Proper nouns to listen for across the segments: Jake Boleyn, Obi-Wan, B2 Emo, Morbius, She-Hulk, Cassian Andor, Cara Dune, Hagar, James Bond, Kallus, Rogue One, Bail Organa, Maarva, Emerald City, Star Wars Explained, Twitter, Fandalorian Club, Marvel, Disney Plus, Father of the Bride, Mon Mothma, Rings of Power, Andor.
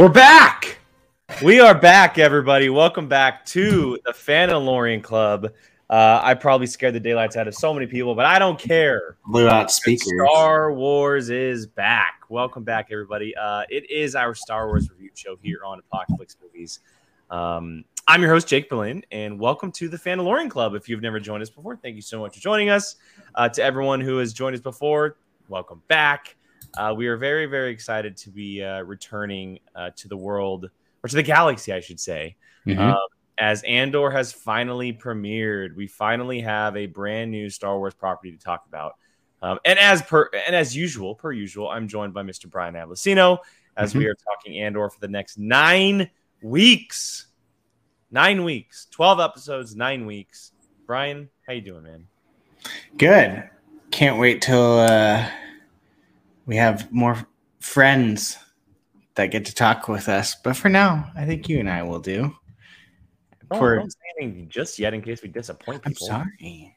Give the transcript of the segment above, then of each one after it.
We're back! We are back, everybody. Welcome back to the Fandalorian Club. I probably scared the daylights out of so many people, but I don't care. Blew out speakers. Star Wars is back. Welcome back, everybody. It is our Star Wars review show here on Apocalypse Movies. I'm your host, Jake Boleyn, and welcome to the Fandalorian Club. If you've never joined us before, thank you so much for joining us. To everyone who has joined us before, welcome back. We are very, very excited to be returning to the world, or to the galaxy, I should say, as Andor has finally premiered. We finally have a brand new Star Wars property to talk about. And as usual, I'm joined by Mr. Brian Ablacino as we are talking Andor for the next 9 weeks. 9 weeks, 12 episodes, 9 weeks. Brian, how you doing, man? Good. Can't wait till... we have more friends that get to talk with us, but for now, I think you and I will do. Don't say anything just yet in case we disappoint people. I'm sorry.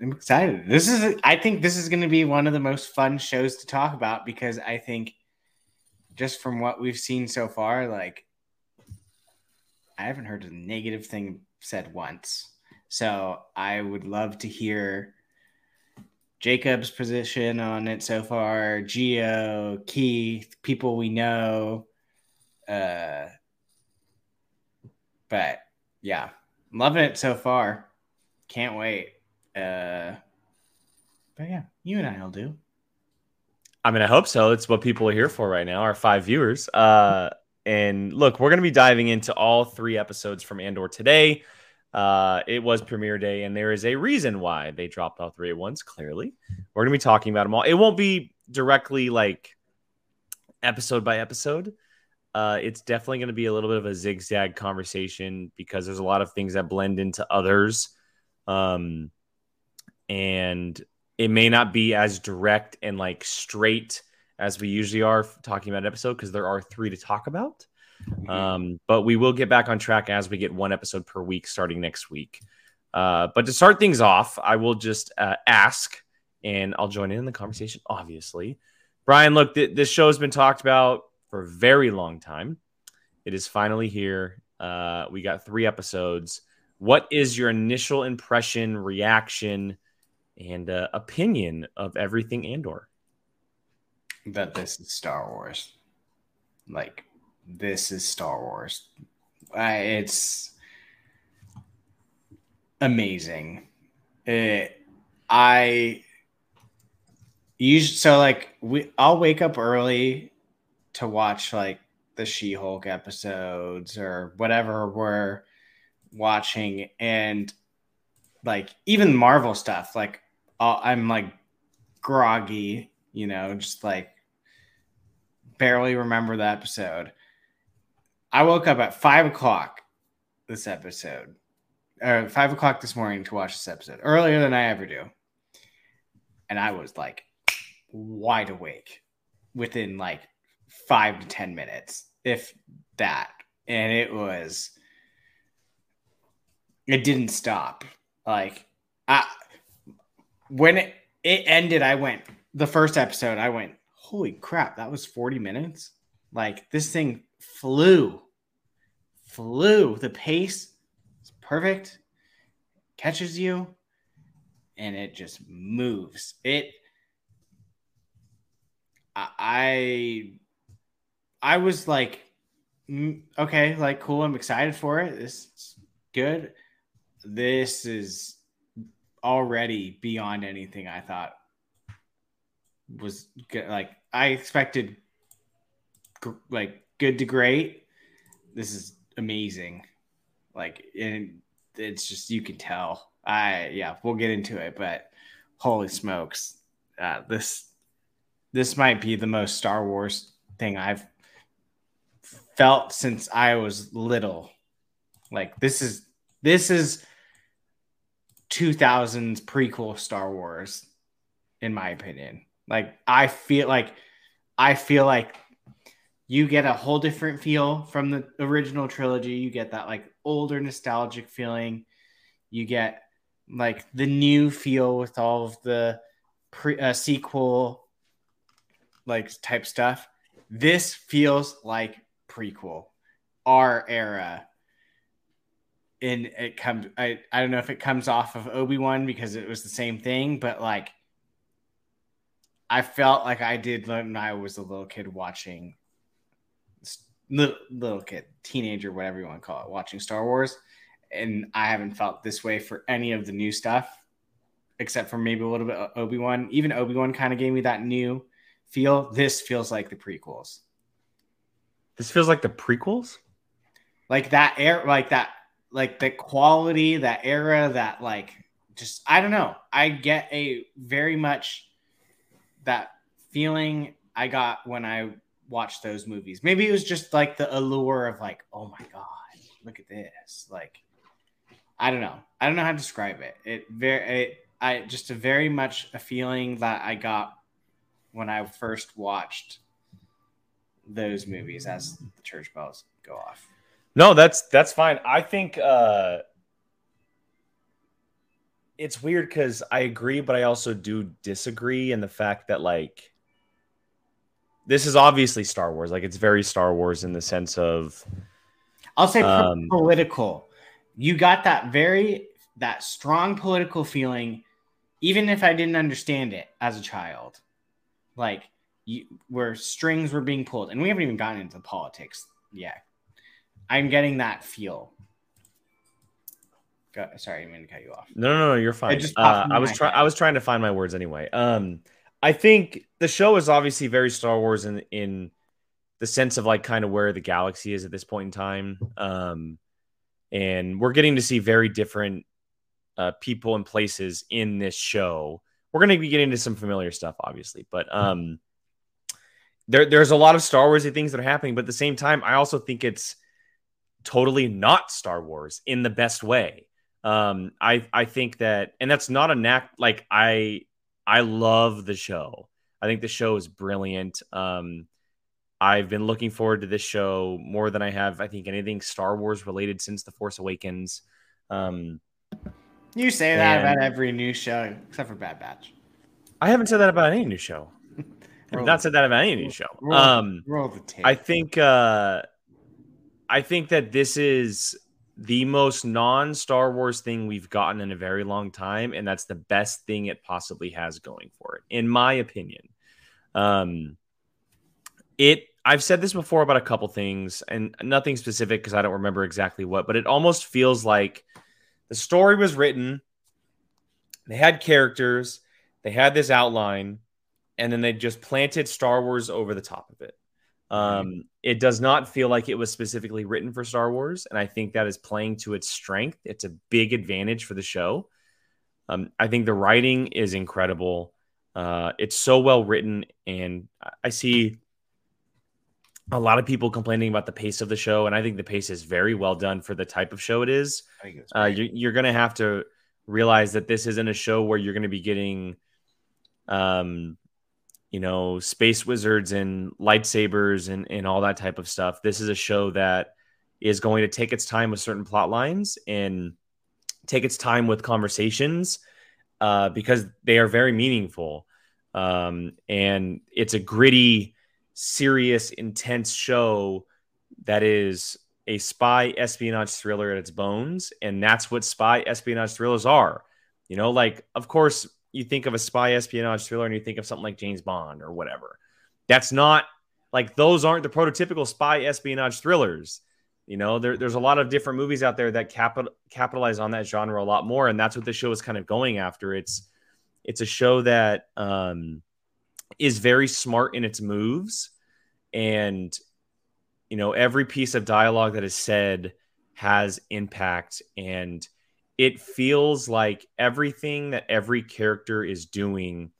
I'm excited. I think this is going to be one of the most fun shows to talk about because I think just from what we've seen so far, like I haven't heard a negative thing said once. So I would love to hear Jacob's position on it so far, Geo, Keith, people we know. But yeah, I'm loving it so far. Can't wait. But yeah, you and I will do. I mean, I hope so. It's what people are here for right now, our 5 viewers. And look, we're going to be diving into all 3 episodes from Andor today. It was premiere day, and there is a reason why they dropped all 3 at once. Clearly, we're gonna be talking about them all. It won't be directly like episode by episode. It's definitely gonna be a little bit of a zigzag conversation because there's a lot of things that blend into others, and it may not be as direct and like straight as we usually are talking about an episode because there are 3 to talk about. But we will get back on track as we get 1 episode per week starting next week. But to start things off, I will just ask, and I'll join in the conversation, obviously. Brian, look, this show has been talked about for a very long time. It is finally here. We got 3 episodes. What is your initial impression, reaction, and opinion of everything Andor? That this is Star Wars. Like... this is Star Wars. It's amazing. I'll wake up early to watch like the She-Hulk episodes or whatever we're watching, and like even Marvel stuff. Like I'm like groggy, you know, just like barely remember the episode. I woke up at 5 o'clock this episode, or 5 o'clock this morning to watch this episode, earlier than I ever do. And I was like wide awake within like 5 to 10 minutes, if that. And it didn't stop. Like when it ended, the first episode, I went, holy crap, that was 40 minutes. Like this thing flew. The pace is perfect, catches you, and it just moves. I was like, okay, like cool. I'm excited for it. This is good. This is already beyond anything I thought was good. Like I expected, like. Good to great. This is amazing. Like, and it's just, you can tell. We'll get into it, but holy smokes. This might be the most Star Wars thing I've felt since I was little. Like this is 2000s prequel Star Wars, in my opinion. Like I feel like you get a whole different feel from the original trilogy. You get that like older nostalgic feeling. You get like the new feel with all of the sequel like type stuff. This feels like prequel, our era. And it comes, I don't know if it comes off of Obi-Wan because it was the same thing, but like I felt like I did when I was a little kid watching teenager, whatever you want to call it, watching Star Wars. And I haven't felt this way for any of the new stuff, except for maybe a little bit of Obi-Wan. Even Obi-Wan kind of gave me that new feel. This feels like the prequels. This feels like the prequels? Like that era, like that, like the quality, that era, that like, just, I don't know. I get a very much that feeling I got when I watched those movies. Maybe it was just like the allure of like, oh my God, look at this. Like, I don't know. I don't know how to describe it. It very much a feeling that I got when I first watched those movies as the church bells go off. No, that's fine. I think it's weird because I agree, but I also do disagree in the fact that like this is obviously Star Wars. Like it's very Star Wars in the sense of, I'll say political. You got that that strong political feeling, even if I didn't understand it as a child, like where strings were being pulled, and we haven't even gotten into the politics yet. I'm getting that feel. Sorry, I didn't mean to cut you off. No, you're fine. I was trying to find my words anyway. I think the show is obviously very Star Wars in the sense of like kind of where the galaxy is at this point in time. And we're getting to see very different people and places in this show. We're going to be getting into some familiar stuff, obviously, but there's a lot of Star Warsy things that are happening. But at the same time, I also think it's totally not Star Wars in the best way. I think that, and that's not a knack. Like I love the show. I think the show is brilliant. I've been looking forward to this show more than I have, I think, anything Star Wars related since The Force Awakens. You say that about every new show except for Bad Batch. I haven't said that about any new show. I've not said that about any new show. Roll the tape. I think that this is the most non-Star Wars thing we've gotten in a very long time, and that's the best thing it possibly has going for it, in my opinion. I've said this before about a couple things, and nothing specific because I don't remember exactly what, but it almost feels like the story was written, they had characters, they had this outline, and then they just planted Star Wars over the top of it. It does not feel like it was specifically written for Star Wars, and I think that is playing to its strength. It's a big advantage for the show. I think the writing is incredible. It's so well written, and I see a lot of people complaining about the pace of the show, and I think the pace is very well done for the type of show it is. You're going to have to realize that this isn't a show where you're going to be getting space wizards and lightsabers and all that type of stuff. This is a show that is going to take its time with certain plot lines and take its time with conversations because they are very meaningful. And it's a gritty, serious, intense show that is a spy espionage thriller at its bones. And that's what spy espionage thrillers are. You know, like, of course, you think of a spy espionage thriller and you think of something like James Bond or whatever. That's not like, those aren't the prototypical spy espionage thrillers. You know, there's a lot of different movies out there that capitalize on that genre a lot more. And that's what the show is kind of going after. It's a show that is very smart in its moves, and, you know, every piece of dialogue that is said has impact, and it feels like everything that every character is doing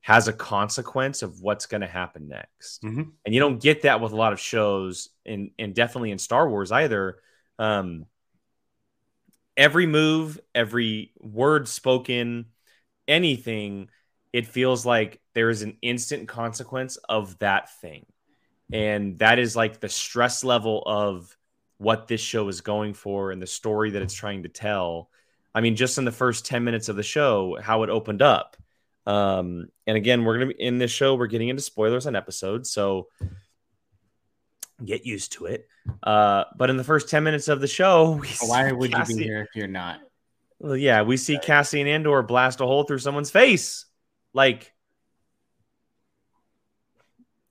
has a consequence of what's going to happen next. Mm-hmm. And you don't get that with a lot of shows, and definitely in Star Wars either. Every move, every word spoken, anything, it feels like there is an instant consequence of that thing. And that is like the stress level of what this show is going for and the story that it's trying to tell. I mean, just in the first 10 minutes of the show, how it opened up. And again, we're going to be in this show, we're getting into spoilers on episodes. So Get used to it. But in the first 10 minutes of the show, why would you be here if you're not? Well, yeah, we see Cassian Andor blast a hole through someone's face. Like,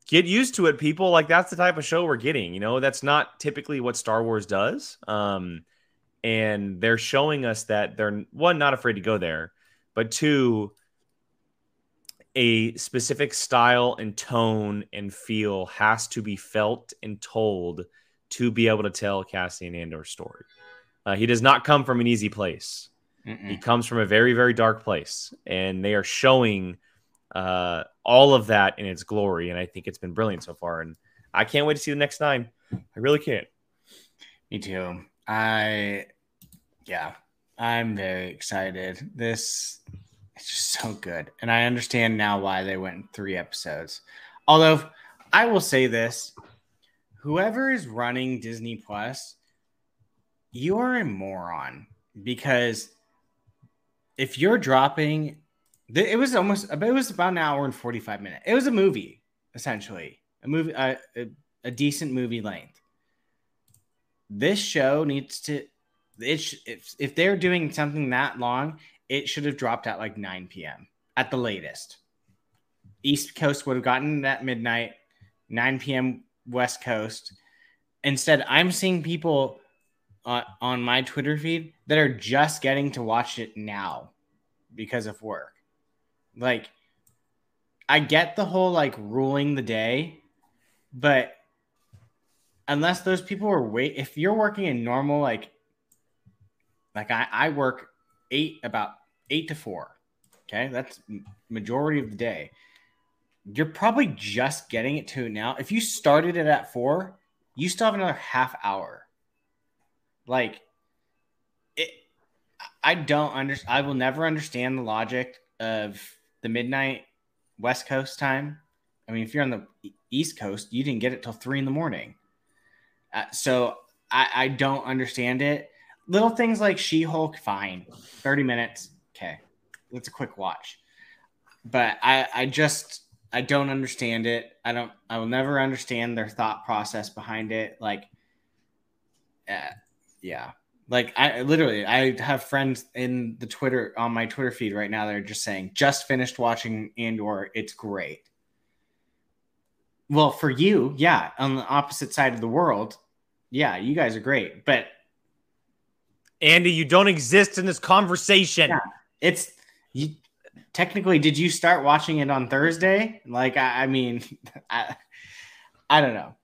get used to it, people. Like, that's the type of show we're getting. You know, that's not typically what Star Wars does. And they're showing us that they're, one, not afraid to go there, but two, a specific style and tone and feel has to be felt and told to be able to tell Cassian Andor's story. He does not come from an easy place. Mm-mm. He comes from a very, very dark place, and they are showing all of that in its glory. And I think it's been brilliant so far. And I can't wait to see the next 9. I really can't. Me too. I'm very excited. It's just so good. And I understand now why they went in 3 episodes. Although, I will say this. Whoever is running Disney Plus, you are a moron. Because if you're dropping... It was about an hour and 45 minutes. It was a movie, essentially. A movie, a decent movie length. This show needs to... If they're doing something that long... It should have dropped at like 9 p.m. at the latest. East Coast would have gotten that midnight, 9 p.m. West Coast. Instead, I'm seeing people on my Twitter feed that are just getting to watch it now because of work. Like, I get the whole like ruling the day, but unless those people are if you're working in normal, like I work... about 8 to 4. Okay. That's majority of the day. You're probably just getting it to now. If you started it at 4, you still have another half hour. Like it, I will never understand the logic of the midnight West Coast time. I mean, if you're on the East Coast, you didn't get it till 3 a.m. So I don't understand it. Little things like She-Hulk, fine. 30 minutes, okay. It's a quick watch. But I don't understand it. I will never understand their thought process behind it. Like, yeah. Like, I have friends on my Twitter feed right now that are just saying, just finished watching Andor, it's great. Well, for you, yeah, on the opposite side of the world, yeah, you guys are great. But Andy, you don't exist in this conversation. Yeah, technically, did you start watching it on Thursday? Like, I don't know.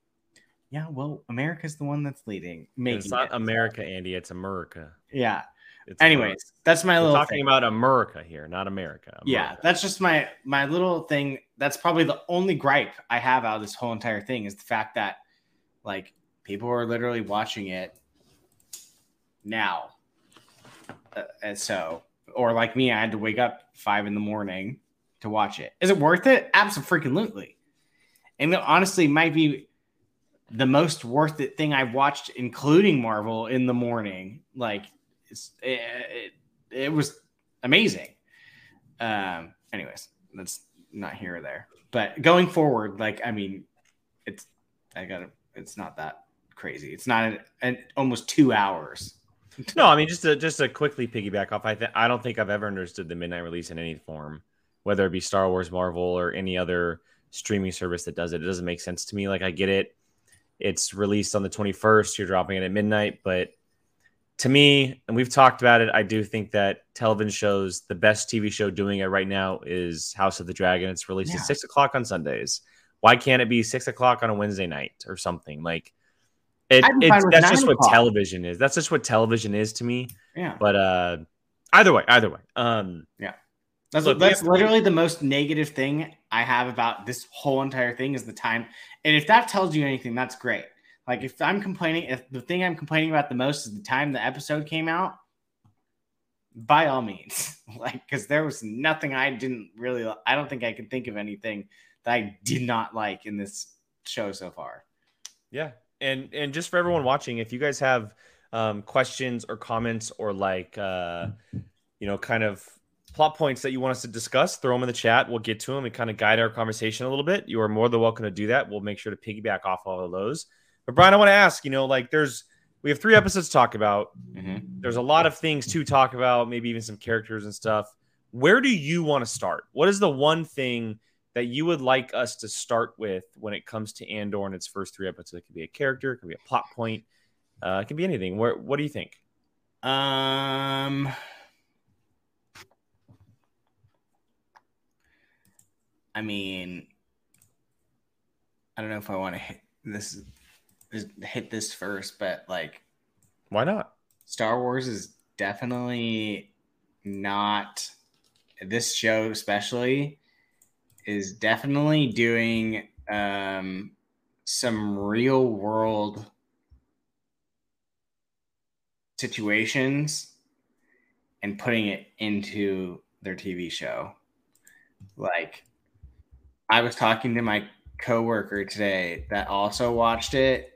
Yeah, well, America's the one that's leading. It's not America, Andy. It's America. Yeah. Anyways, that's my little talking thing. About America here, not America. America. Yeah, that's just my little thing. That's probably the only gripe I have out of this whole entire thing is the fact that, like, people are literally watching it now, and so, or like me, I had to wake up 5 a.m. to watch it. Is it worth it? Absolutely. And honestly, might be the most worth it thing I've watched, including Marvel, in the morning. Like, it was amazing. Anyways, that's not here or there. But going forward, like, I mean, it's not that crazy. It's not an almost 2 hours. No, I mean, just to quickly piggyback off, I don't think I've ever understood the midnight release in any form, whether it be Star Wars, Marvel, or any other streaming service that does it. It doesn't make sense to me. Like, I get it. It's released on the 21st. You're dropping it at midnight. But to me, and we've talked about it, I do think that television shows, the best TV show doing it right now is House of the Dragon. It's released at 6 o'clock on Sundays. Why can't it be 6 o'clock on a Wednesday night or something? Like, that's just what television is. That's just what television is to me. Yeah. But either way. Yeah. That's literally the most negative thing I have about this whole entire thing is the time. And if that tells you anything, that's great. Like, if the thing I'm complaining about the most is the time the episode came out, by all means, like, because there was nothing I don't think I can think of anything that I did not like in this show so far. Yeah. And just for everyone watching, if you guys have questions or comments or like, kind of plot points that you want us to discuss, throw them in the chat. We'll get to them and kind of guide our conversation a little bit. You are more than welcome to do that. We'll make sure to piggyback off all of those. But Brian, I want to ask, you know, like we have 3 episodes to talk about. Mm-hmm. There's a lot of things to talk about, maybe even some characters and stuff. Where do you want to start? What is the one thing that you would like us to start with when it comes to Andor in its first 3 episodes? It could be a character, it could be a plot point, it could be anything. Where, what do you think? I mean, I don't know if I want to hit this first, but like, why not? Star Wars is definitely not, this show especially is definitely doing some real world situations and putting it into their TV show. Like, I was talking to my coworker today that also watched it,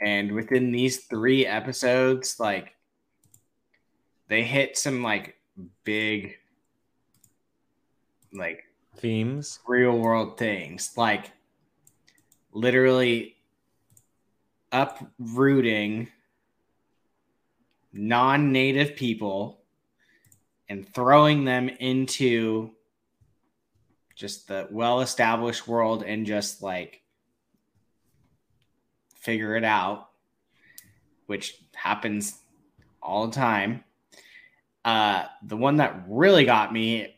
and within these 3 episodes, like, they hit some like big like themes, real world things, like literally uprooting non-native people and throwing them into just the well-established world and just like figure it out, which happens all the time. The one that really got me,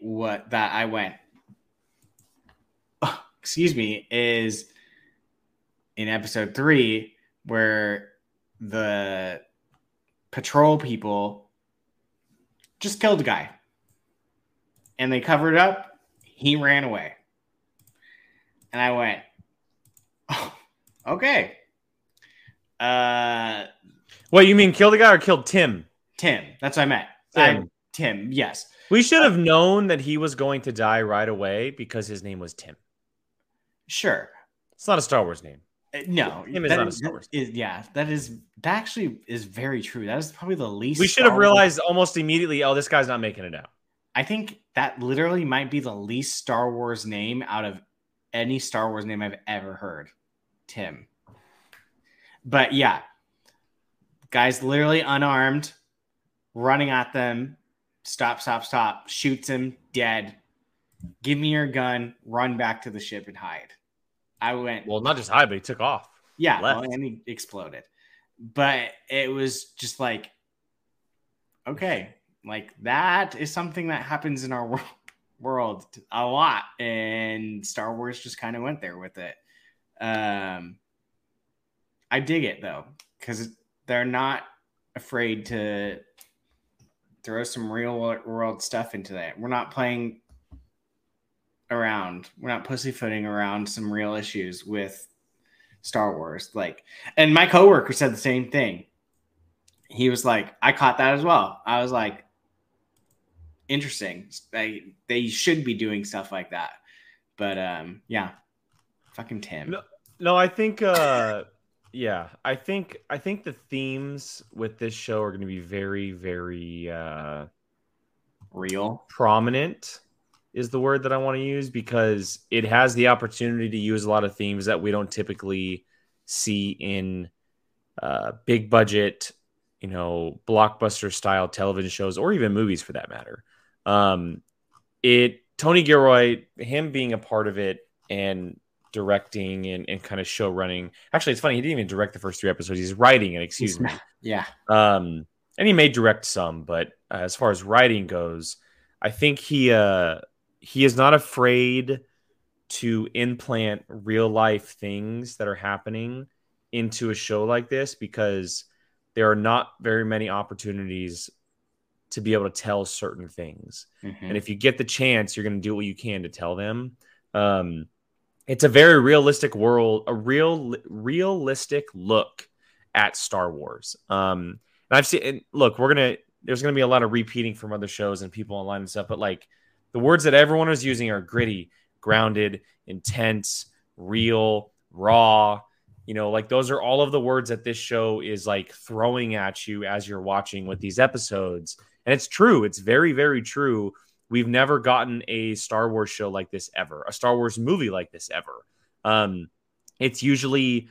is in episode 3 where the patrol people just killed a guy and they covered it up. He ran away. And I went, oh, okay. What, you mean kill the guy or killed Tim? Tim. That's what I meant. Tim, yes. We should have known that he was going to die right away because his name was Tim. Sure. It's not a Star Wars name. No. Tim is not a Star Wars name. Yeah, that actually is very true. That is probably the least. We should have realized almost immediately, oh, this guy's not making it out. I think that literally might be the least Star Wars name out of any Star Wars name I've ever heard. Tim. But yeah. Guy's literally unarmed, running at them. Stop. Shoots him dead. Give me your gun. Run back to the ship and hide. I went... Well, not just hide, but he took off. Yeah, well, and he exploded. But it was just like... Okay. Like, that is something that happens in our world a lot. And Star Wars just kind of went there with it. I dig it, though, because they're not afraid to throw some real world stuff into that. We're not playing around. We're not pussyfooting around some real issues with Star Wars. Like, and my coworker said the same thing. He was like, I caught that as well. I was like, interesting. They should be doing stuff like that. But yeah. Fucking Tim. No, I think yeah. I think the themes with this show are gonna be very, very real. Prominent is the word that I want to use, because it has the opportunity to use a lot of themes that we don't typically see in big budget, you know, blockbuster style television shows or even movies for that matter. Tony Gilroy, him being a part of it and directing and kind of show running. Actually, it's funny. He didn't even direct the first 3 episodes. He's writing it. Excuse me. Yeah. And he may direct some, but as far as writing goes, I think he is not afraid to implant real life things that are happening into a show like this, because there are not very many opportunities to be able to tell certain things. Mm-hmm. And if you get the chance, you're going to do what you can to tell them. It's a very realistic world, a realistic look at Star Wars. And I've seen, there's going to be a lot of repeating from other shows and people online and stuff, but like the words that everyone is using are gritty, grounded, intense, real, raw. You know, like those are all of the words that this show is like throwing at you as you're watching with these episodes. And it's true. It's very, very true. We've never gotten a Star Wars show like this ever, a Star Wars movie like this ever. It's usually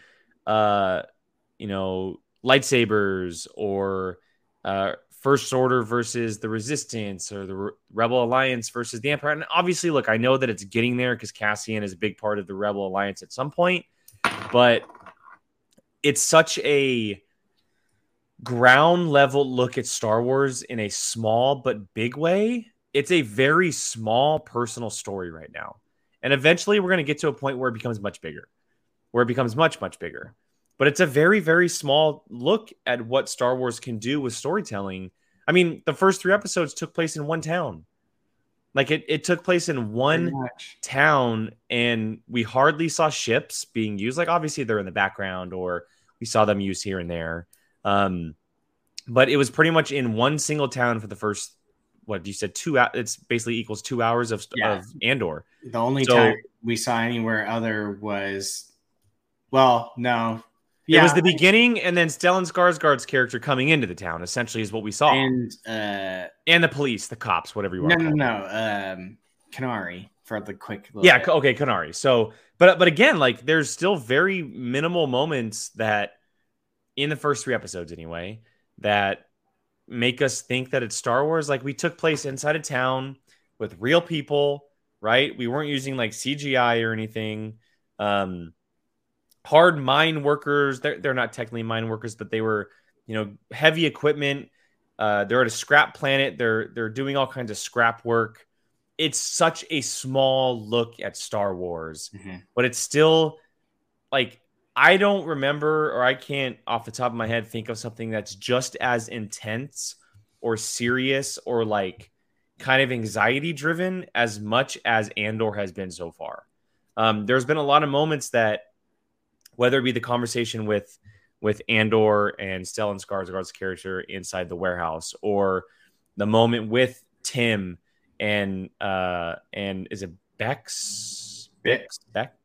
you know, lightsabers or First Order versus the Resistance or the Rebel Alliance versus the Empire. And obviously, look, I know that it's getting there because Cassian is a big part of the Rebel Alliance at some point, but it's such a ground level look at Star Wars in a small but big way. It's a very small personal story right now. And eventually we're going to get to a point where it becomes much bigger, where it becomes much, much bigger. But it's a very, very small look at what Star Wars can do with storytelling. I mean, the first three episodes took place in one town. Like it took place in one town, and we hardly saw ships being used. Like obviously they're in the background or we saw them used here and there. But it was pretty much in one single town for the first, what you said, 2 hours. It's basically equals 2 hours of Andor. The only time we saw anywhere other was, it was the beginning, and then Stellan Skarsgård's character coming into the town essentially is what we saw, and the police, the cops, whatever you want. Kenari for the quick. Yeah, okay, Kenari. So, but again, like there's still very minimal moments that in the first three episodes anyway that make us think that it's Star Wars. Like we took place inside a town with real people, right? We weren't using like CGI or anything. Hard mine workers. They're not technically mine workers, but they were, you know, heavy equipment. They're at a scrap planet. They're doing all kinds of scrap work. It's such a small look at Star Wars, but it's still like, I don't remember, or I can't off the top of my head think of something that's just as intense or serious or like kind of anxiety driven as much as Andor has been so far. There's been a lot of moments that, whether it be the conversation with Andor and Stellan Skarsgård's character inside the warehouse, or the moment with Tim and is it Bix? Bix?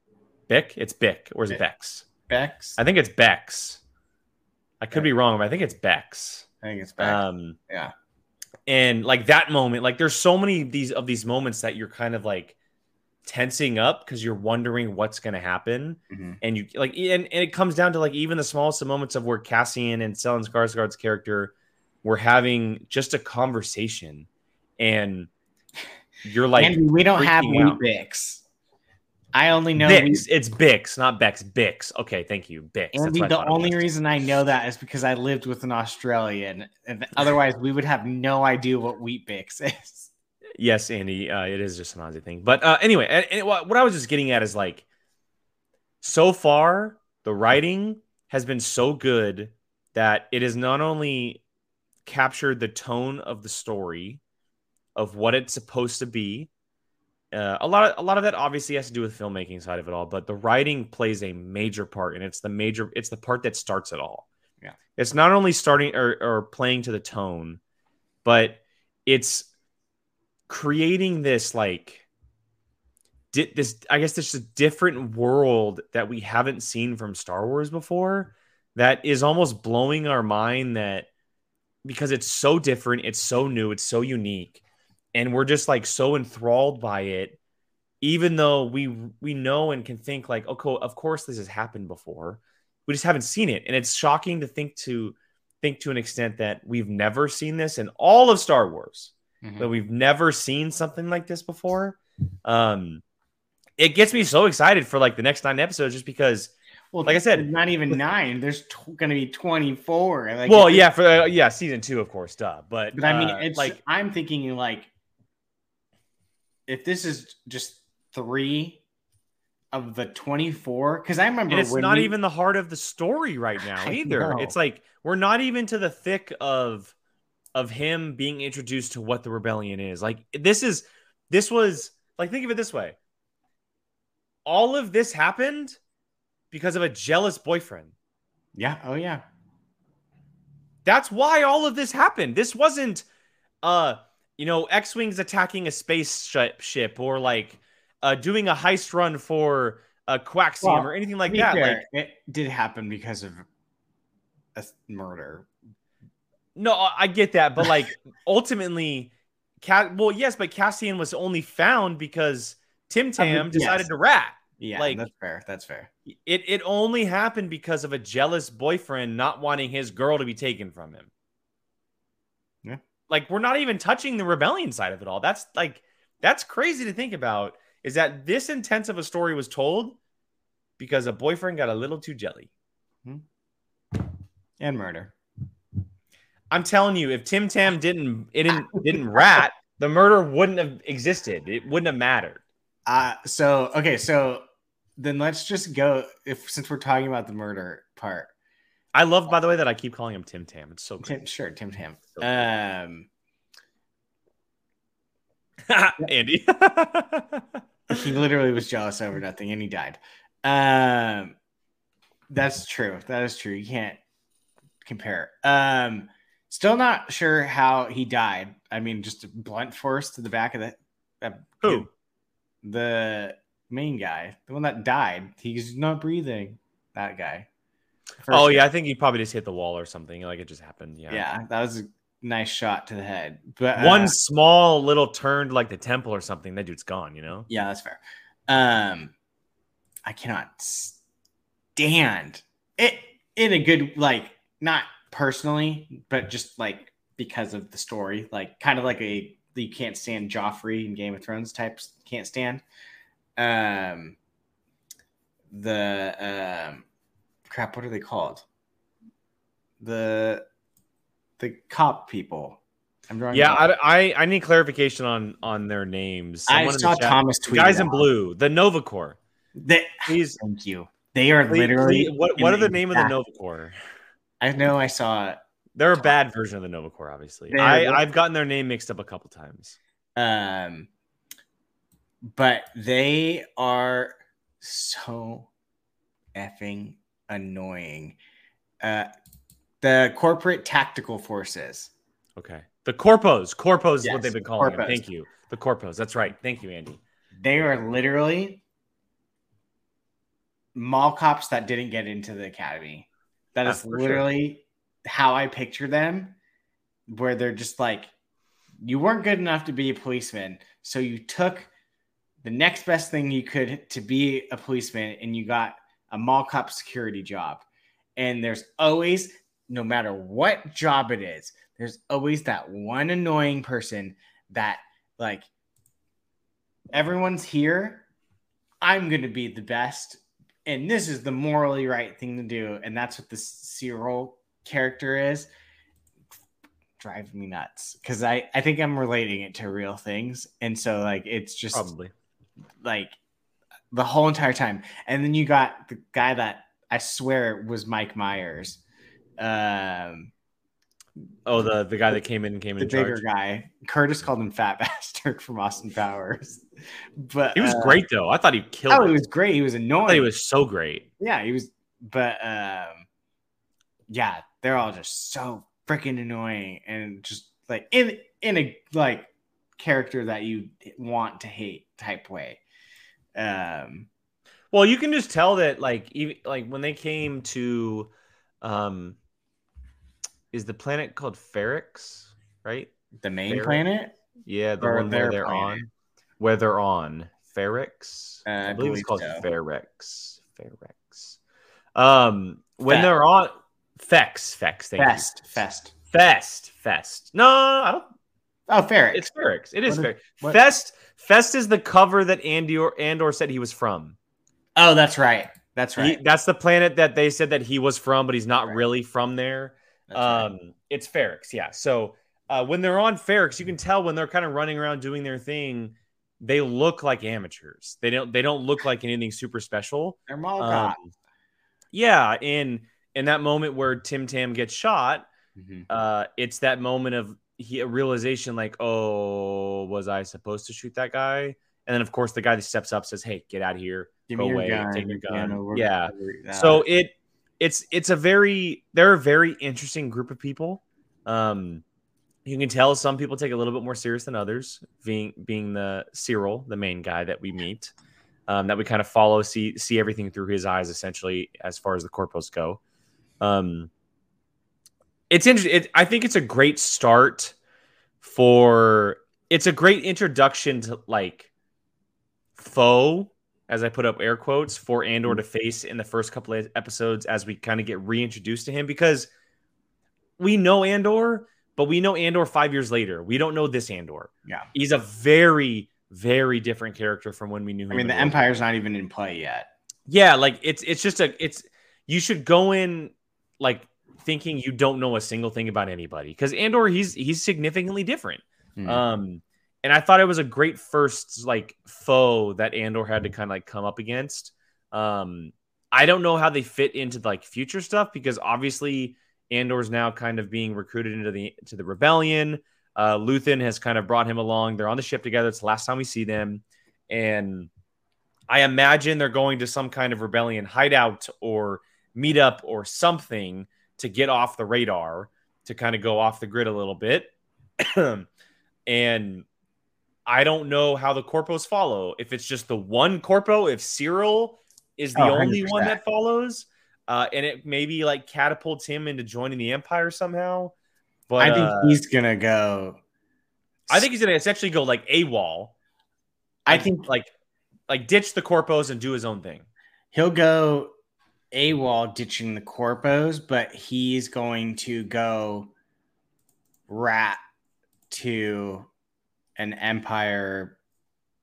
It's Bix, or is it Bix? Bix? I think it's Bix. I could be wrong, but I think it's Bix. Yeah. And like that moment, like there's so many of these moments that you're kind of like tensing up because you're wondering what's going to happen. And you like, and it comes down to like even the smallest of moments of where Cassian and Stellan Skarsgård's character were having just a conversation, and you're like, and we don't have any Bix. I only know Bix. It's Bix, not Bex. Bix. Okay, thank you, Bix. Andy, the only reason I know that is because I lived with an Australian, and otherwise we would have no idea what Wheat Bix is. Yes, Andy, it is just an Aussie thing. But anyway, and what I was just getting at is like, so far the writing has been so good that it has not only captured the tone of the story of what it's supposed to be. A lot of that obviously has to do with filmmaking side of it all, but the writing plays a major part, and it's the part that starts it all. Yeah, it's not only starting or playing to the tone, but it's creating this like this a different world that we haven't seen from Star Wars before. That is almost blowing our mind, that because it's so different, it's so new, it's so unique. And we're just like so enthralled by it, even though we know and can think like, okay, of course this has happened before. We just haven't seen it. And it's shocking to think to an extent that we've never seen this in all of Star Wars, that we've never seen something like this before. It gets me so excited for like the next 9 episodes, just because, well, like I said, not even 9. There's going to be 24. Like, well, yeah, for season 2, of course, duh. But I mean, it's like I'm thinking like, if this is just 3 of the 24, because I remember it's not even the heart of the story right now either. It's like we're not even to the thick of him being introduced to what the rebellion is. Like this was like, think of it this way: all of this happened because of a jealous boyfriend. Yeah. Oh yeah. That's why all of this happened. This wasn't X-Wings attacking a spaceship or like doing a heist run for a Quaxium or anything like that. Like, it did happen because of a murder. No, I get that. But like ultimately, Cassian was only found because Tim Tam decided to rat. Yeah, like, that's fair. That's fair. It only happened because of a jealous boyfriend not wanting his girl to be taken from him. Yeah. Like, we're not even touching the rebellion side of it all. That's like, that's crazy to think about, is that this intense of a story was told because a boyfriend got a little too jelly. Mm-hmm. And murder. I'm telling you, if Tim Tam didn't rat, the murder wouldn't have existed. It wouldn't have mattered. So then let's just go, since we're talking about the murder part. I love, by the way, that I keep calling him Tim Tam. It's so good. Sure, Tim Tam. So Andy. He literally was jealous over nothing, and he died. That's true. That is true. You can't compare. Still not sure how he died. I mean, just blunt force to the back of the... Who? The main guy, the one that died, he's not breathing. That guy. Yeah, I think he probably just hit the wall or something. Like, it just happened. Yeah, that was a nice shot to the head. But one small little turn, like the temple or something, that dude's gone. You know? Yeah, that's fair. I cannot stand it in a good, like, not personally, but just like because of the story, like kind of like a. You can't stand Joffrey in Game of Thrones types. Can't stand the crap. What are they called? The cop people. I'm drawing. Yeah, I need clarification on their names. Someone I saw Thomas tweet. Guys in blue, the Nova Corps. Please, thank you. They are literally. What are the name of the Nova Corps? I know. I saw it. They're a bad version of the Nova Corps, obviously. I've gotten their name mixed up a couple times. But they are so effing annoying. The corporate tactical forces. Okay. The Corpos. Corpos is what they've been calling them. Thank you. The Corpos. That's right. Thank you, Andy. They are literally mall cops that didn't get into the academy. That is literally... Sure. How I picture them, where they're just like, you weren't good enough to be a policeman, so you took the next best thing you could to be a policeman, and you got a mall cop security job. And there's always, no matter what job it is, there's always that one annoying person that, like, everyone's here, I'm gonna be the best, and this is the morally right thing to do. And that's what the Cyril character is. Drives me nuts, because I think I'm relating it to real things, and so like it's just probably like the whole entire time. And then you got the guy that I swear was Mike Myers, the guy that came in the bigger guy. Curtis called him Fat Bastard from Austin Powers, but he was great though. I thought he killed it. He was great. He was annoying. I thought he was so great. Yeah, he was. But yeah, they're all just so freaking annoying, and just like in a like character that you want to hate type way. Well, you can just tell that like even like when they came to, is the planet called Ferrix, right? The main planet. Yeah, the one where they're planet. On. Where they're on Ferrix. I believe it's called Ferrix. Ferrix. When they're on. Fex. Fest. No, I don't. Oh, Ferrix. It's Ferrix. It is Ferrix. Fest is the cover that Andor said he was from. Oh, that's right. That's the planet that they said that he was from, but he's not really from there. Right. It's Ferrix. Yeah. So when they're on Ferrix, you can tell when they're kind of running around doing their thing, they look like amateurs. They don't look like anything super special. They're mall cops. Yeah, in that moment where Tim Tam gets shot, mm-hmm. It's that moment of a realization like, oh, was I supposed to shoot that guy? And then, of course, the guy that steps up says, hey, get out of here. Go away. Take your gun. Yeah. So it's a very... They're a very interesting group of people. You can tell some people take it a little bit more serious than others, being the Cyril, the main guy that we meet, that we kind of follow, see everything through his eyes, essentially, as far as the corpos go. It's interesting. I think it's a great start for. It's a great introduction to like faux as I put up air quotes, for Andor to face in the first couple of episodes as we kind of get reintroduced to him, because we know Andor, but we know Andor 5 years later. We don't know this Andor. Yeah. He's a very, very different character from when we knew him. I mean, the Empire's not even in play yet. Yeah, like it's just a you should go in like thinking you don't know a single thing about anybody, because Andor, he's significantly different. Mm. And I thought it was a great first like foe that Andor had to kind of like come up against. I don't know how they fit into like future stuff, because obviously Andor's now kind of being recruited into the rebellion. Luthen has kind of brought him along. They're on the ship together. It's the last time we see them. And I imagine they're going to some kind of rebellion hideout or meetup or something to get off the radar, to kind of go off the grid a little bit. And I don't know how the corpos follow. If it's just the one corpo, if Cyril is the only one that follows, and it maybe like catapults him into joining the Empire somehow. But I think he's gonna go. I think he's gonna essentially go like AWOL. I think like ditch the corpos and do his own thing. He'll go AWOL, ditching the corpos, but he's going to go rat to an Empire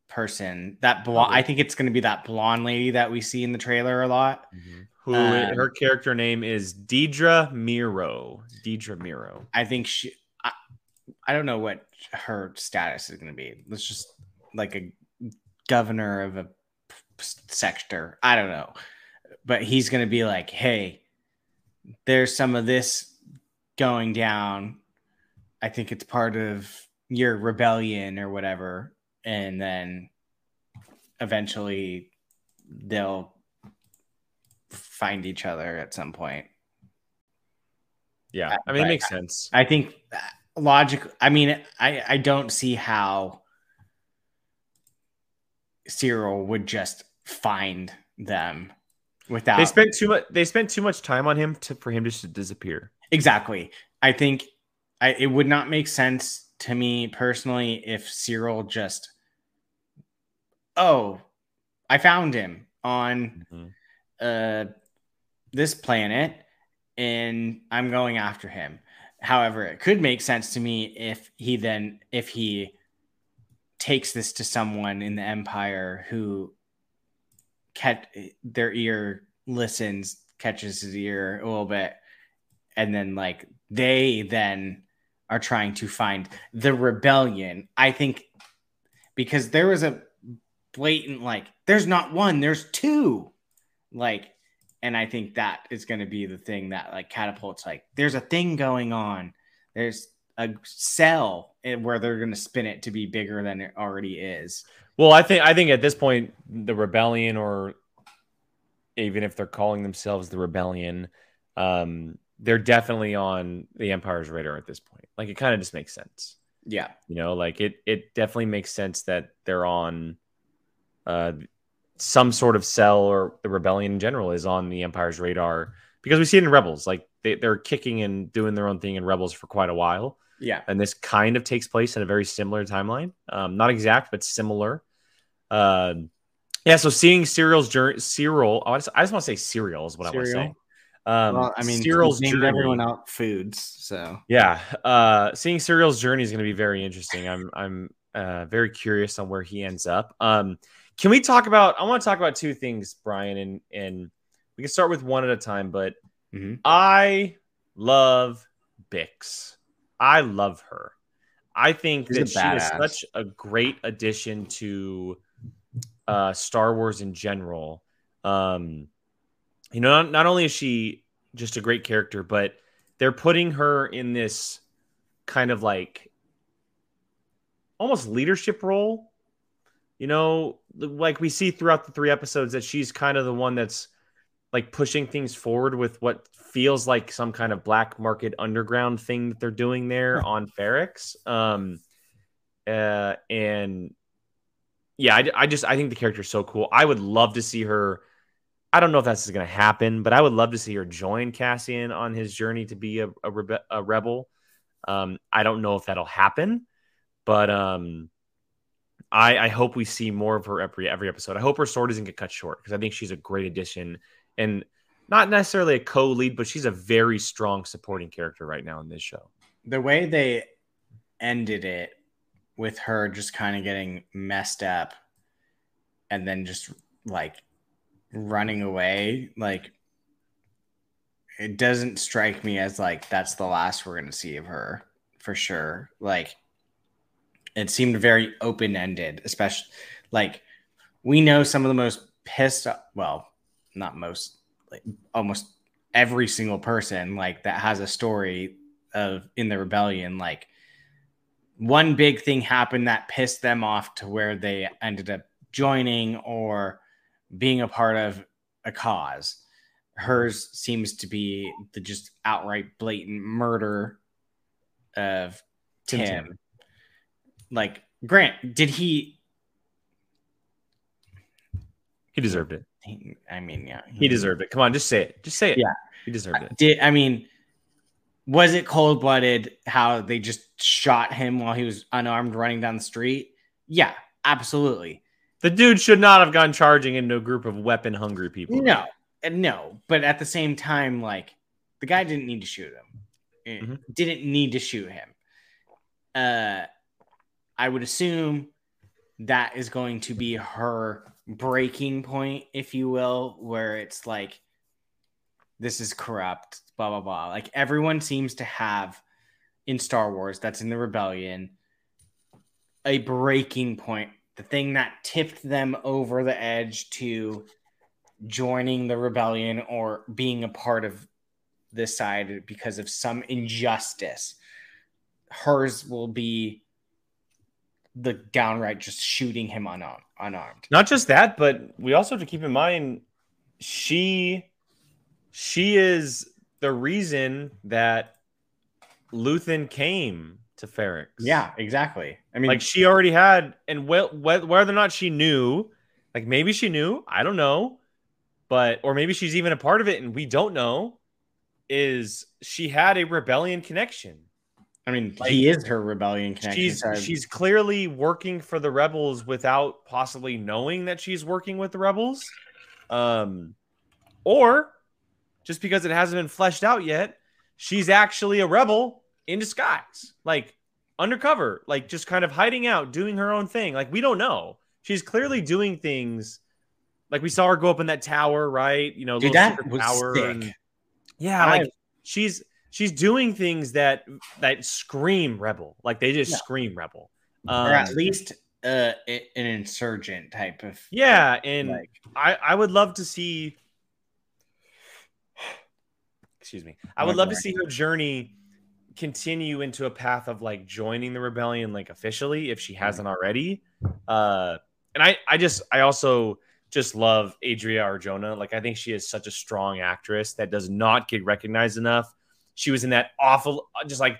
person. I think it's going to be that blonde lady that we see in the trailer a lot. Mm-hmm. Who her character name is Deidre Miro. Deidre Miro. I think she. I don't know what her status is going to be. Let's just like a governor of a sector. I don't know, but he's going to be like, "Hey, there's some of this going down. I think it's part of your rebellion or whatever," and then eventually they'll find each other at some point. Yeah, I mean, it makes sense. I think logically, I mean, I don't see how Cyril would just find them without. They spent too much time on him for him just to disappear. Exactly. I think it would not make sense to me personally if Cyril just, I found him on this planet and I'm going after him. However, it could make sense to me if he takes this to someone in the Empire who catches his ear a little bit, and then like they then are trying to find the rebellion. I think because there was a blatant, like, there's not one, there's two. Like, and I think that is going to be the thing that like catapults, like, there's a thing going on. There's a cell where they're going to spin it to be bigger than it already is. Well, I think at this point, the rebellion, or even if they're calling themselves the rebellion, they're definitely on the Empire's radar at this point. Like, it kind of just makes sense. Yeah. You know, like it definitely makes sense that they're on some sort of cell, or the rebellion in general is on the Empire's radar, because we see it in Rebels. Like they're kicking and doing their own thing in Rebels for quite a while. Yeah. And this kind of takes place in a very similar timeline. Not exact, but similar. Yeah. So seeing Cyril's journey, Cyril, I just want to say Cyril is what I want to say. Well, I mean, Cyril's named everyone out foods, so yeah. Seeing Cyril's journey is going to be very interesting. I'm very curious on where he ends up. Can we talk about? I want to talk about two things, Brian, and we can start with one at a time. But I love Bix. I love her. I think she's that she is such a great addition to Star Wars in general. You know, not only is she just a great character, but they're putting her in this kind of like almost leadership role. You know, like we see throughout the three episodes that she's kind of the one that's like pushing things forward with what feels like some kind of black market underground thing that they're doing there on Ferrix. And yeah, I think the character is so cool. I would love to see her. I don't know if that's going to happen, but I would love to see her join Cassian on his journey to be a rebel. I don't know if that'll happen, but I hope we see more of her every episode. I hope her story doesn't get cut short, because I think she's a great addition, and not necessarily a co-lead, but she's a very strong supporting character right now in this show. The way they ended it with her just kind of getting messed up and then just like running away, like, it doesn't strike me as like that's the last we're going to see of her for sure. Like, it seemed very open-ended, especially like we know some of the most pissed off, well, not most, like almost every single person like that has a story of in the rebellion. Like, one big thing happened that pissed them off to where they ended up joining or being a part of a cause. Hers seems to be the just outright blatant murder of Tim. Like, Grant, did he? He deserved it. I mean, yeah, he deserved it. Come on, just say it. Just say it. Yeah, he deserved it. I mean, was it cold-blooded how they just shot him while he was unarmed running down the street? Yeah, absolutely. The dude should not have gone charging into a group of weapon-hungry people. No, no. But at the same time, like, the guy didn't need to shoot him. Mm-hmm. Didn't need to shoot him. I would assume that is going to be her breaking point, if you will, where it's like, this is corrupt, blah, blah, blah. Like, everyone seems to have in Star Wars, that's in the rebellion, a breaking point. The thing that tipped them over the edge to joining the rebellion or being a part of this side because of some injustice. Hers will be the downright just shooting him unarmed. Not just that, but we also have to keep in mind she is the reason that Luthen came to Ferrix. Yeah, exactly. I mean, like, she already had, and whether or not she knew, like, maybe she knew, I don't know, but, or maybe she's even a part of it and we don't know, is she had a rebellion connection. I mean, like, he is her rebellion connection. She's clearly working for the Rebels without possibly knowing that she's working with the Rebels. Or just because it hasn't been fleshed out yet, she's actually a rebel in disguise, like undercover, like just kind of hiding out, doing her own thing. Like, we don't know. She's clearly doing things. Like, we saw her go up in that tower, right? You know, dude, little secret tower. And, yeah, like, she's doing things that scream rebel. Like, they just scream rebel. Or at least an insurgent type of. Yeah, and like, I would love to see. Excuse me. I would love to see her journey continue into a path of like joining the rebellion, like officially, if she hasn't already. And I also just love Adria Arjona. Like, I think she is such a strong actress that does not get recognized enough. She was in that awful, just like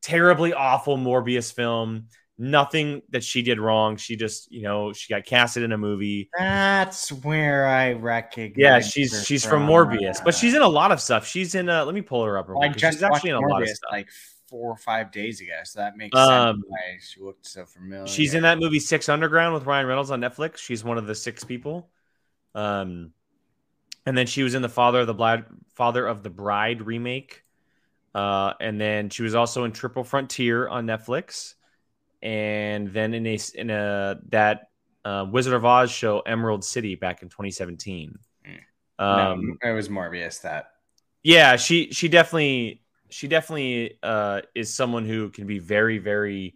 terribly awful Morbius film. Nothing that she did wrong. She just, you know, she got casted in a movie. That's where I recognize. Yeah, she's from Morbius, but she's in a lot of stuff. She's in. Let me pull her up. Well, she's actually in a lot of stuff. Like 4 or 5 days ago, so that makes sense why she looked so familiar. She's in that movie Six Underground with Ryan Reynolds on Netflix. She's one of the 6 people. And then she was in the Father of the Bride remake. And then she was also in Triple Frontier on Netflix, and then in that Wizard of Oz show Emerald City back in 2017. No, it was Morbius that. Yeah, she definitely is someone who can be very, very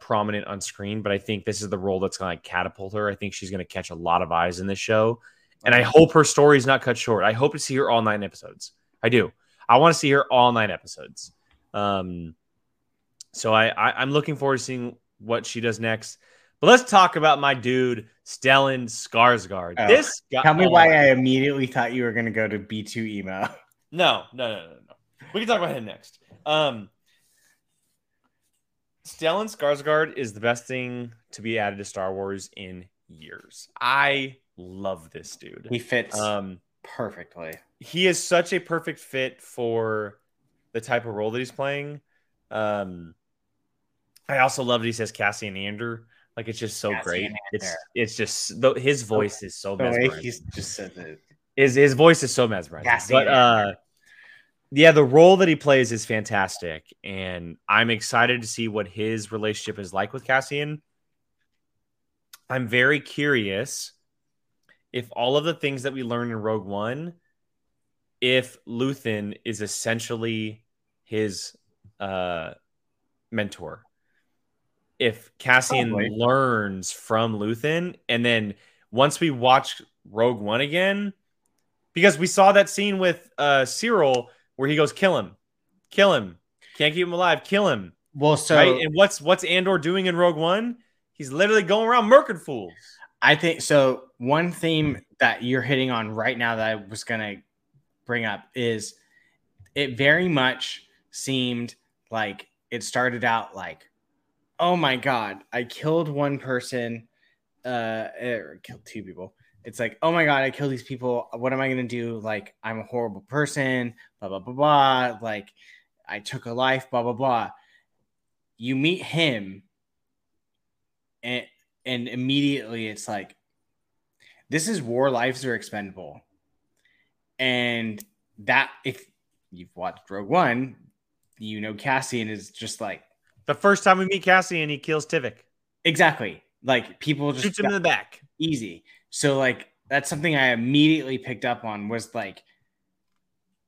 prominent on screen. But I think this is the role that's going to catapult her. I think she's going to catch a lot of eyes in this show, and I hope her story is not cut short. I hope to see her all 9 episodes. I do. I want to see her all 9 episodes. So I'm looking forward to seeing what she does next. But let's talk about my dude, Stellan Skarsgård. Oh, this guy, tell me why I immediately thought you were going to go to B2 Emo. No. We can talk about him next. Stellan Skarsgård is the best thing to be added to Star Wars in years. I love this dude. He fits perfectly. He is such a perfect fit for the type of role that he's playing. I also love that he says Cassian Andor. Like, it's just so great. It's just his voice is so mesmerizing. The way he's just said it. His voice is so mesmerizing. But yeah, the role that he plays is fantastic, and I'm excited to see what his relationship is like with Cassian. I'm very curious if all of the things that we learned in Rogue One, if Luthen is essentially his mentor. If Cassian learns from Luthen, and then once we watch Rogue One again, because we saw that scene with Cyril where he goes, kill him, can't keep him alive, kill him. Well, so right? And what's Andor doing in Rogue One? He's literally going around murking fools. I think so. One theme that you're hitting on right now that I was gonna bring up is it very much seemed like it started out like, oh my God, I killed one person, or killed two people. It's like, oh my God, I killed these people. What am I going to do? Like, I'm a horrible person, blah, blah, blah, blah. Like, I took a life, blah, blah, blah. You meet him, and immediately it's like, this is war, lives are expendable. And that, if you've watched Rogue One, you know Cassian is just like, the first time we meet Cassian, he kills Tivik. Exactly. Like, people just shoots him in the back. Easy. So, like, that's something I immediately picked up on was like,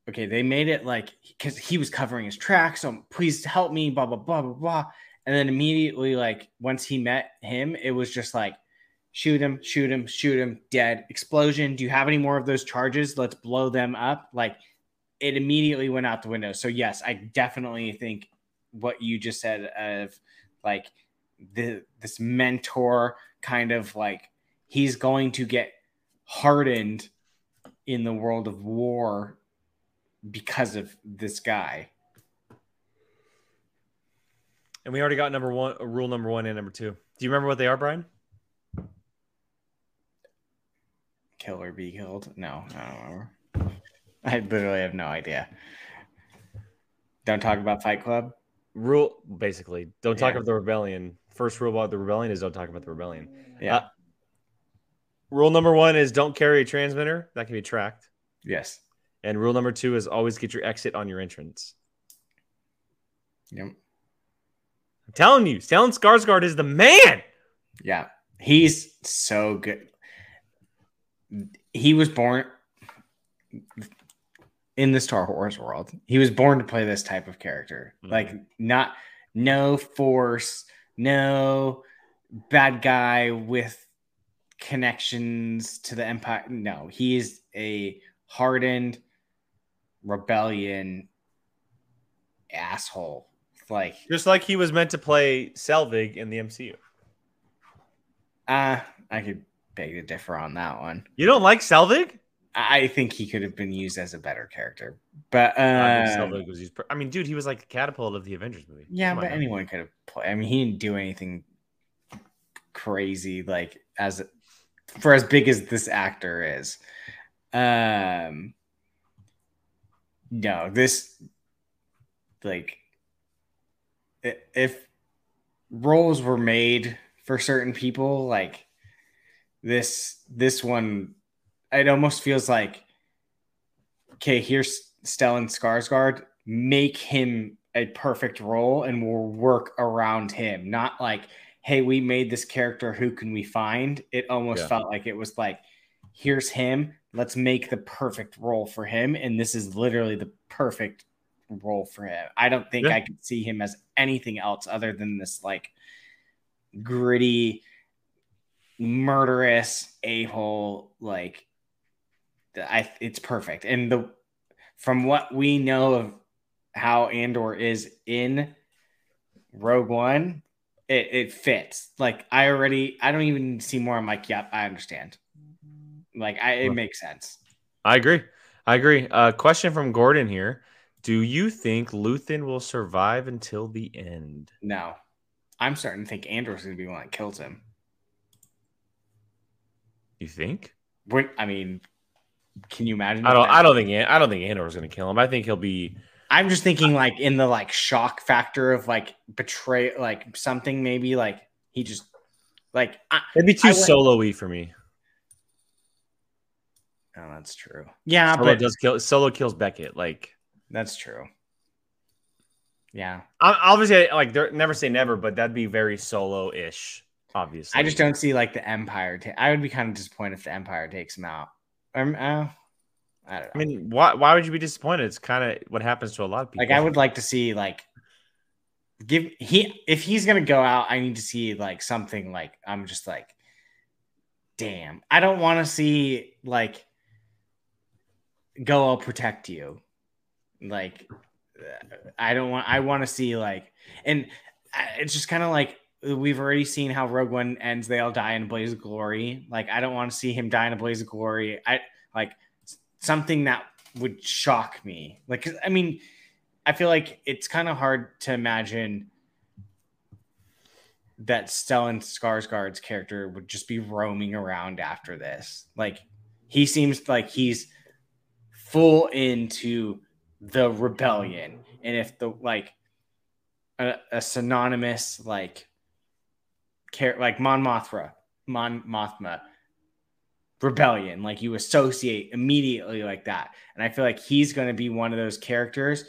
okay, they made it like, because he was covering his tracks. So please help me, blah, blah, blah, blah, blah. And then immediately, like, once he met him, it was just like, shoot him, shoot him, shoot him, dead. Explosion. Do you have any more of those charges? Let's blow them up. Like, it immediately went out the window. So, yes, I definitely think what you just said of like this mentor kind of like he's going to get hardened in the world of war because of this guy. And we already got rule number one and number two. Do you remember what they are, Brian? Kill or be killed? No, I don't remember. I literally have no idea. Don't talk about Fight Club. Rule basically don't talk about the rebellion. First rule about the rebellion is don't talk about the rebellion. Yeah. Rule number one is don't carry a transmitter that can be tracked. Yes. And rule number two is always get your exit on your entrance. Yep. I'm telling you, Stellan Skarsgård is the man. Yeah, he's so good. He was born in the Star Wars world. He was born to play this type of character. Mm-hmm. Like, no force, no bad guy with connections to the Empire. No, he is a hardened rebellion asshole. Like, just like he was meant to play Selvig in the MCU. I could beg to differ on that one. You don't like Selvig? I think he could have been used as a better character, but I mean, dude, he was like the catapult of the Avengers movie. Yeah, but anyone could have played. I mean, he didn't do anything crazy, like as big as this actor is. No, this like if roles were made for certain people, like this one. It almost feels like, okay, here's Stellan Skarsgård. Make him a perfect role and we'll work around him. Not like, hey, we made this character. Who can we find? It almost felt like it was like, here's him. Let's make the perfect role for him. And this is literally the perfect role for him. I don't think I could see him as anything else other than this like gritty, murderous a-hole, like, it's perfect. And from what we know of how Andor is in Rogue One, it fits. Like, I don't even see more. I'm like, yep, I understand. Like, it makes sense. I agree. Question from Gordon here. Do you think Luthen will survive until the end? No. I'm starting to think Andor's going to be one that kills him. You think? I mean... Can you imagine? I don't think Andor is going to kill him. I think he'll be. I'm just thinking like in the like shock factor of like betray, like something maybe like he just Like, it'd be too solo-y for me. Oh, that's true. Yeah, Solo, but it does kill. Solo kills Beckett. Like, that's true. Yeah, obviously, like, never say never, but that'd be very solo-ish. Obviously, I just don't see like the Empire. I would be kind of disappointed if the Empire takes him out. I don't know. I mean, why would you be disappointed? It's kind of what happens to a lot of people. Like, I would like to see, like, if he's gonna go out, I need to see like something like, I'm just like, damn, I don't want to see like, go, I'll protect you. Like, I want to see like, and it's just kind of like, we've already seen how Rogue One ends. They all die in a blaze of glory. Like, I don't want to see him die in a blaze of glory. I like something that would shock me. Like, I mean, I feel like it's kind of hard to imagine that Stellan Skarsgård's character would just be roaming around after this. Like, he seems like he's full into the rebellion. And if the, like, a synonymous, like, like Mon Mothma rebellion, like, you associate immediately like that. And I feel like he's going to be one of those characters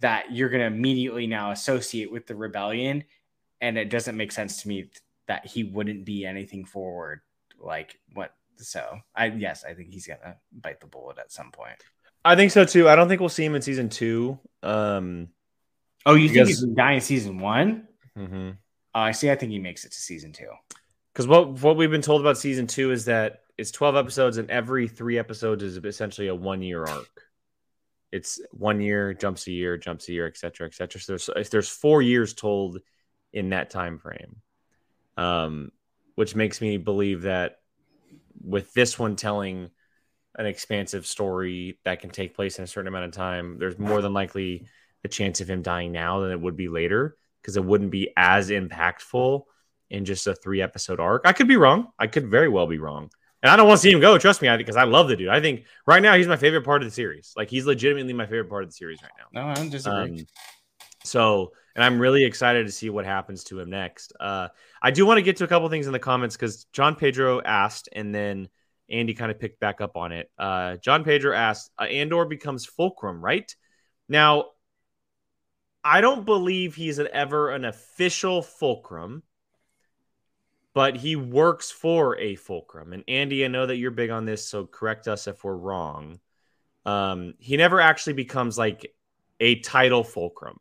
that you're going to immediately now associate with the rebellion. And it doesn't make sense to me that he wouldn't be anything forward. Like, what? So I think he's going to bite the bullet at some point. I think so too. I don't think we'll see him in season 2. Oh, you think he's going to die in season 1? Mm-hmm. I see. I think he makes it to season 2. Because what we've been told about season 2 is that it's 12 episodes, and every 3 episodes is essentially a 1-year arc. It's 1 year, jumps a year, etc., etc. So there's 4 years told in that time frame, which makes me believe that with this one telling an expansive story that can take place in a certain amount of time, there's more than likely the chance of him dying now than it would be later, because it wouldn't be as impactful in just a 3-episode arc. I could be wrong. I could very well be wrong. And I don't want to see him go. Trust me, because I love the dude. I think right now he's my favorite part of the series. Like, he's legitimately my favorite part of the series right now. No, I don't disagree. And I'm really excited to see what happens to him next. I do want to get to a couple things in the comments, because John Pedro asked, and then Andy kind of picked back up on it. John Pedro asked, Andor becomes Fulcrum, right? Now, I don't believe he's ever an official Fulcrum, but he works for a Fulcrum. And Andy, I know that you're big on this, so correct us if we're wrong. He never actually becomes like a title Fulcrum.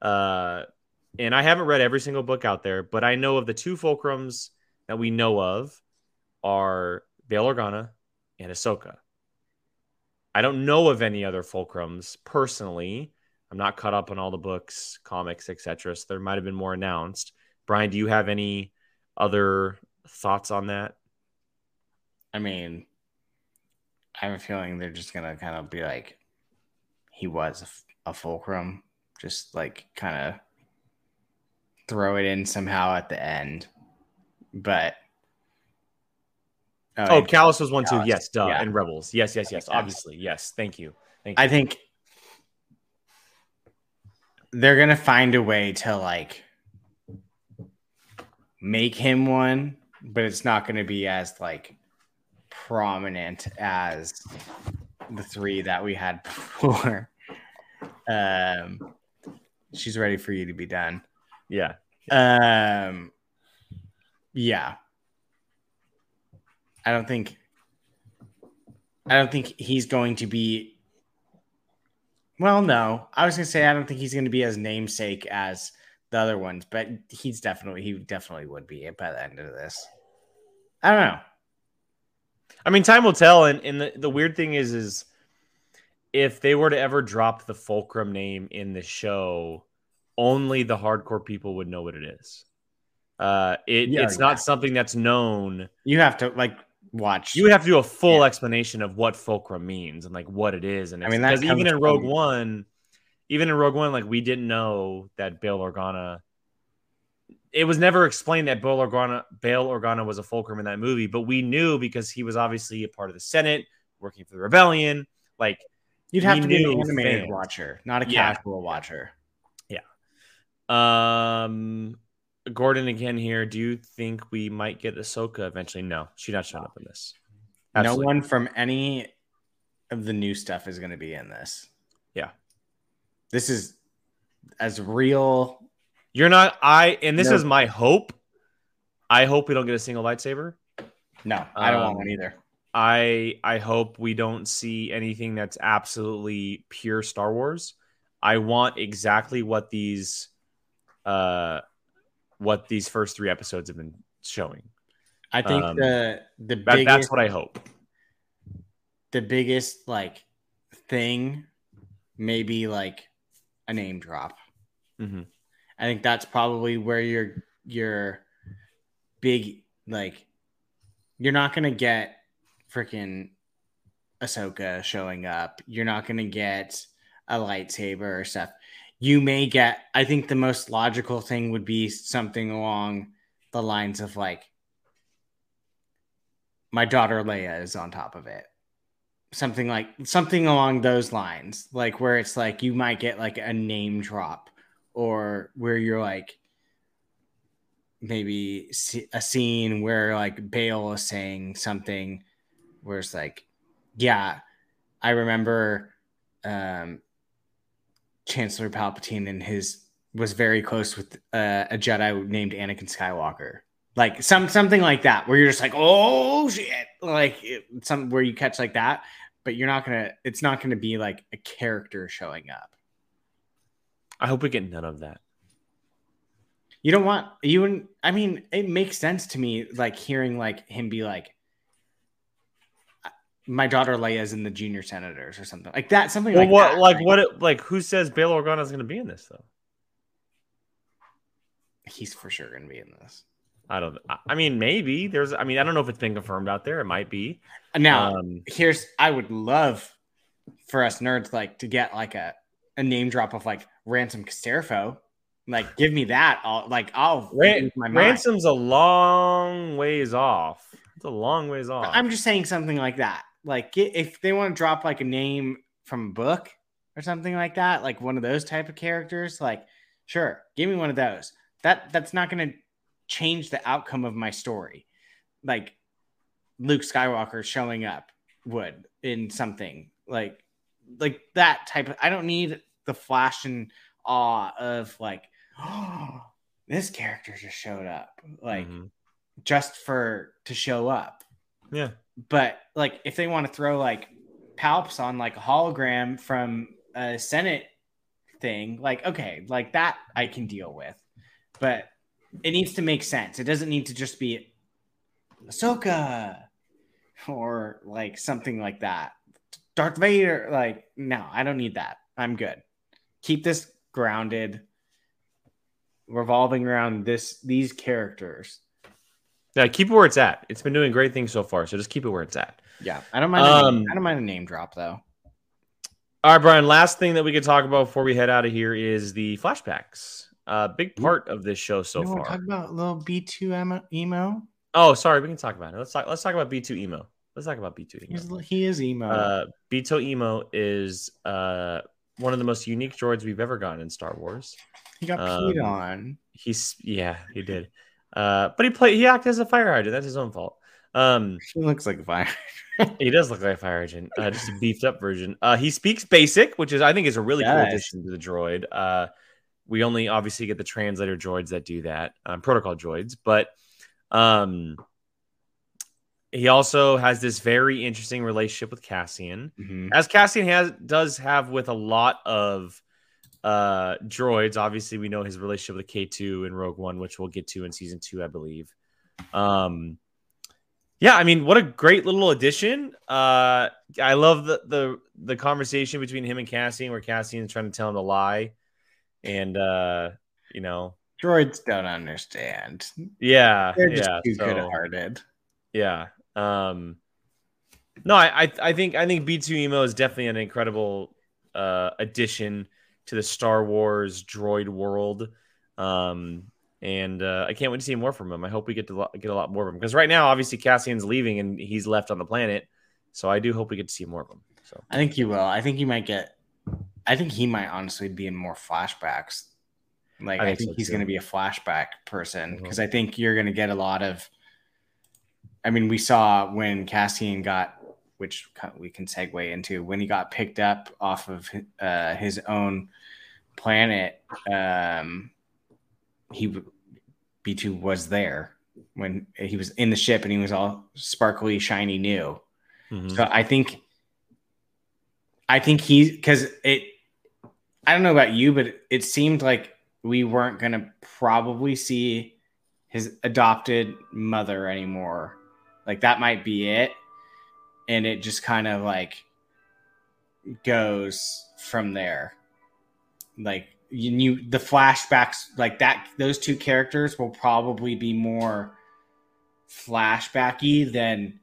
And I haven't read every single book out there, but I know of the 2 Fulcrums that we know of are Bail Organa and Ahsoka. I don't know of any other Fulcrums personally. I'm not caught up on all the books, comics, etc. So there might have been more announced. Brian, do you have any other thoughts on that? I mean, I have a feeling they're just going to kind of be like, he was a Fulcrum. Just like kind of throw it in somehow at the end. But Kallus was one too. Yes, duh. Yeah. And Rebels. Yes. Obviously. Yes. Thank you. I think they're going to find a way to like make him one, but it's not going to be as like prominent as the 3 that we had before. She's ready for you to be done. Yeah. Yeah. I don't think he's going to be. Well, no. I was gonna say I don't think he's gonna be as namesake as the other ones, but he definitely would be by the end of this. I don't know. I mean, time will tell, and the weird thing is if they were to ever drop the Fulcrum name in the show, only the hardcore people would know what it is. It's not something that's known. You have to like watch. You would have to do a full explanation of what Fulcrum means and like what it is. And I mean, because even in Rogue One, like we didn't know that Bail Organa. It was never explained that Bail Organa was a Fulcrum in that movie, but we knew because he was obviously a part of the Senate, working for the rebellion. Like. You'd have to be an animated watcher, not a casual watcher. Yeah. Gordon again here. Do you think we might get Ahsoka eventually? No, she's not showing up in this. Absolutely. No one from any of the new stuff is going to be in this. Yeah. This is as real. You're not. This is my hope. I hope we don't get a single lightsaber. No, I don't want one either. I hope we don't see anything that's absolutely pure Star Wars. I want exactly what these first three episodes have been showing. I think the biggest, that's what I hope. The biggest thing, maybe a name drop. Mm-hmm. I think that's probably where your big you're not gonna get freaking Ahsoka showing up. You're not gonna get a lightsaber or stuff. You may get, I think the most logical thing would be something along the lines of my daughter Leia is on top of it. Something along those lines, where it's you might get a name drop, or where you're maybe a scene where Bail is saying something where it's yeah, I remember Chancellor Palpatine and was very close with a Jedi named Anakin Skywalker, something like that, where you're just oh shit, some where you catch that, but it's not gonna be a character showing up. I hope we get none of that. You don't want you. I mean, it makes sense to me, hearing him be my daughter Leia's in the Junior Senators or something like that. Something well, like what, that. Who says Bail Organa is going to be in this though? He's for sure going to be in this. I don't. I mean, maybe there's. I mean, I don't know if it's been confirmed out there. It might be. Now, here's. I would love for us nerds to get a name drop of Ransom Casterfo. Give me that. I'll my mind. Ransom's a long ways off. It's a long ways off. I'm just saying something like that. If they want to drop a name from a book or something like that, one of those type of characters, sure, give me one of those. That's not going to change the outcome of my story. Luke Skywalker showing up would in something like that type of. I don't need the flash and awe of oh, this character just showed up, mm-hmm. just for to show up. Yeah, but if they want to throw Palps on a hologram from a Senate thing, okay, that I can deal with, but it needs to make sense. It doesn't need to just be Ahsoka or something like that. Darth Vader, no, I don't need that. I'm good. Keep this grounded, revolving around these characters. Yeah, keep it where it's at. It's been doing great things so far, so just keep it where it's at. Yeah, I don't mind. I don't mind a name drop though. All right, Brian. Last thing that we could talk about before we head out of here is the flashbacks. Big part of this show so far. Talk about little B2 Emo. Oh, sorry, we can talk about it. Let's talk about B2 Emo. Let's talk about B2 Emo. He is emo. B2 Emo is one of the most unique droids we've ever gotten in Star Wars. He got peed on. He did. But he acted as a fire hydrant. That's his own fault. He looks like a fire. He does look like a fire hydrant. Just a beefed up version. He speaks basic, which is I think is a really cool addition to the droid. We only obviously get the translator droids that do that, protocol droids. But he also has this very interesting relationship with Cassian, mm-hmm. as Cassian does have with a lot of droids. Obviously, we know his relationship with K2 in Rogue One, which we'll get to in season 2, I believe. Yeah, I mean, what a great little addition. I love the conversation between him and Cassian, where Cassian's trying to tell him to lie, and droids don't understand. Yeah, they're just too good-hearted. Yeah. No, I think B2 Emo is definitely an incredible addition to the Star Wars droid world. I can't wait to see more from him. I hope we get to get a lot more of him, because right now, obviously, Cassian's leaving and he's left on the planet. So I do hope we get to see more of him. So I think you will. I think he might honestly be in more flashbacks. Like, I think he's going to be a flashback person, because I think you're going to get a lot of, I mean, we saw when Cassian got, which we can segue into, when he got picked up off of his own planet, B2 was there when he was in the ship, and he was all sparkly, shiny, new. So I think he's, because it, I don't know about you, but it seemed like we weren't going to probably see his adopted mother anymore. Like, that might be it. And it just kind of like goes from there. Like, the flashbacks, like that, those two characters will probably be more flashbacky than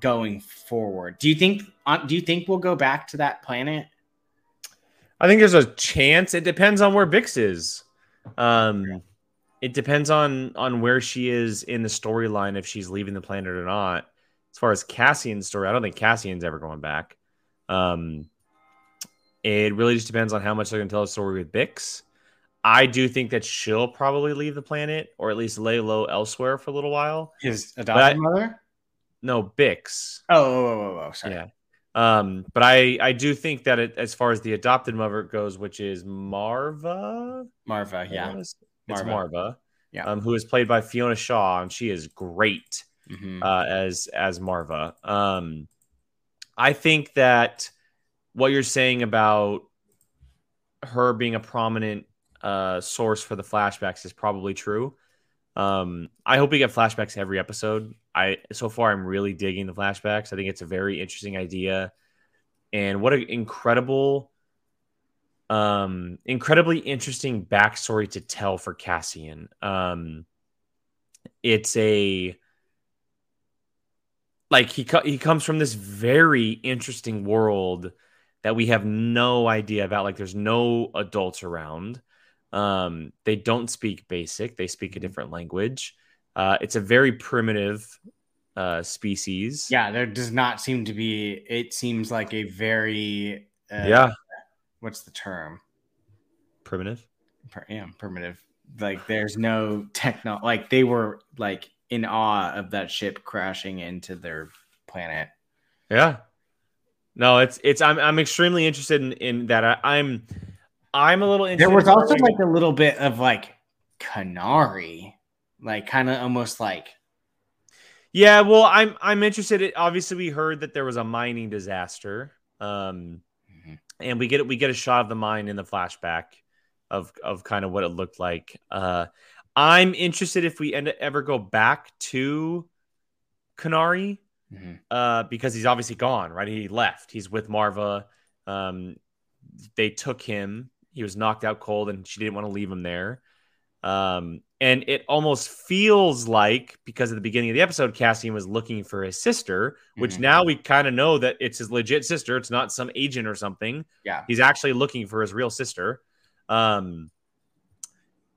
going forward. Do you think we'll go back to that planet? I think there's a chance. It depends on where Bix is. It depends on where she is in the storyline, if she's leaving the planet or not. As far as Cassian's story, I don't think Cassian's ever going back. It really just depends on how much they're going to tell a story with Bix. I do think that she'll probably leave the planet, or at least lay low elsewhere for a little while. His adopted mother? No, Bix. Oh, sorry. Yeah. But I do think that as far as the adopted mother goes, which is Maarva? Maarva, yeah. It's Maarva, yeah. Who is played by Fiona Shaw, and she is great as Maarva. I think that what you're saying about her being a prominent source for the flashbacks is probably true. I hope we get flashbacks every episode. So far, I'm really digging the flashbacks. I think it's a very interesting idea, and what an incredible, incredibly interesting backstory to tell for Cassian. It's a, like, he comes from this very interesting world that we have no idea about. Like, there's no adults around. They don't speak Basic. They speak a different language. It's a very primitive species. Yeah, there does not seem to be... It seems like a very... What's the term? Primitive? Primitive. Like, there's no technology. Like, they were, like, in awe of that ship crashing into their planet. Yeah. No, it's... I'm extremely interested in that. I'm a little interested. There was also like a little bit of like Kenari, like kind of almost like. Yeah, well, I'm interested. Obviously, we heard that there was a mining disaster, and we get a shot of the mine in the flashback of kind of what it looked like. I'm interested if we ever go back to Kenari, because he's obviously gone, right? He left. He's with Maarva. They took him. He was knocked out cold, and she didn't want to leave him there. And it almost feels like, because at the beginning of the episode, Cassian was looking for his sister, which now we kind of know that it's his legit sister. It's not some agent or something. Yeah. He's actually looking for his real sister. And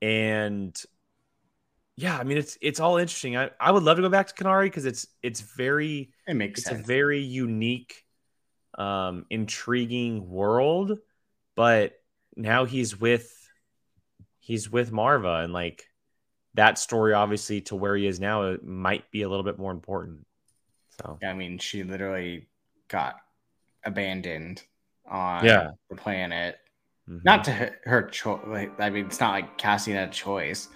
yeah, I mean, it's all interesting. I would love to go back to Kenari, because it's a very unique, intriguing world. But now he's with Maarva, and like that story, obviously, to where he is now, it might be a little bit more important. So I mean, she literally got abandoned on the planet, not to her choice. Like, I mean, it's not like Cassian had a choice,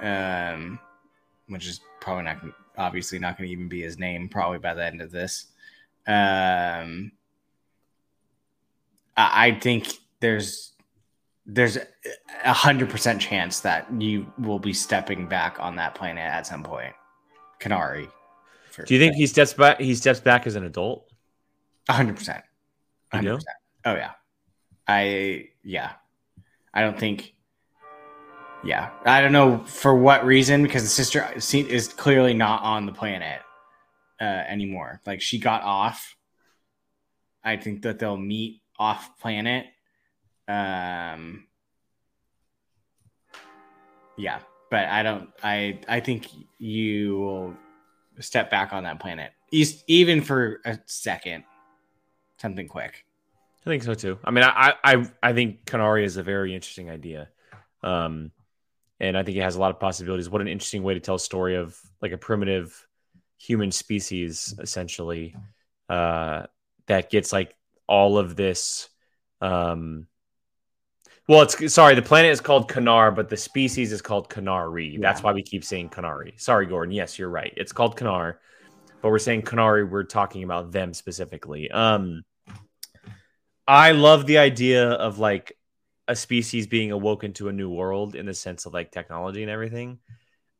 which is probably not going to even be his name probably by the end of this. I think there's 100% chance that you will be stepping back on that planet at some point. Kenari. Do you think he steps back? He steps back as an adult. 100%. You do? Oh yeah. I don't think. Yeah, I don't know for what reason, because the sister is clearly not on the planet anymore. Like, she got off. I think that they'll meet off planet. Yeah, but I think you will step back on that planet, even for a second, something quick. I think so too. I mean, I think Kenari is a very interesting idea. And I think it has a lot of possibilities. What an interesting way to tell a story of like a primitive human species, essentially, that gets like all of this. Well, it's sorry. The planet is called Kanar, but the species is called Kenari. Yeah. That's why we keep saying Kenari. Sorry, Gordon. Yes, you're right. It's called Kanar, but we're saying Kenari. We're talking about them specifically. I love the idea of like a species being awoken to a new world in the sense of like technology and everything.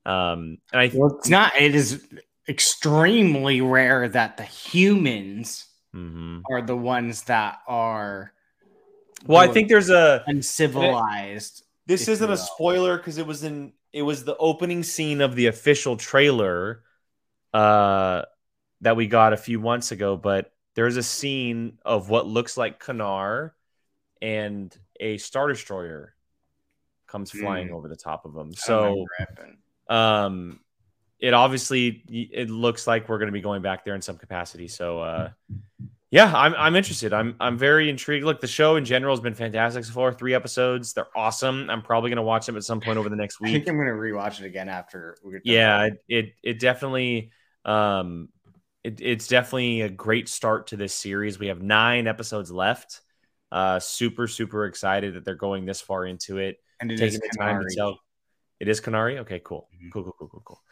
And I well, it's not. It is extremely rare that the humans are the ones that are. Well, I think there's a uncivilized. This isn't a spoiler because it was the opening scene of the official trailer that we got a few months ago. But there's a scene of what looks like Kanar, and a Star Destroyer comes flying over the top of them. So, it obviously it looks like we're going to be going back there in some capacity. So. Yeah, I'm interested. I'm very intrigued. Look, the show in general has been fantastic so far. 3 episodes, they're awesome. I'm probably gonna watch them at some point over the next week. I think I'm gonna rewatch it again after. It definitely, it's definitely a great start to this series. We have 9 episodes left. Super excited that they're going this far into it. And it is time to tell. It is Kenari. Okay, cool, cool.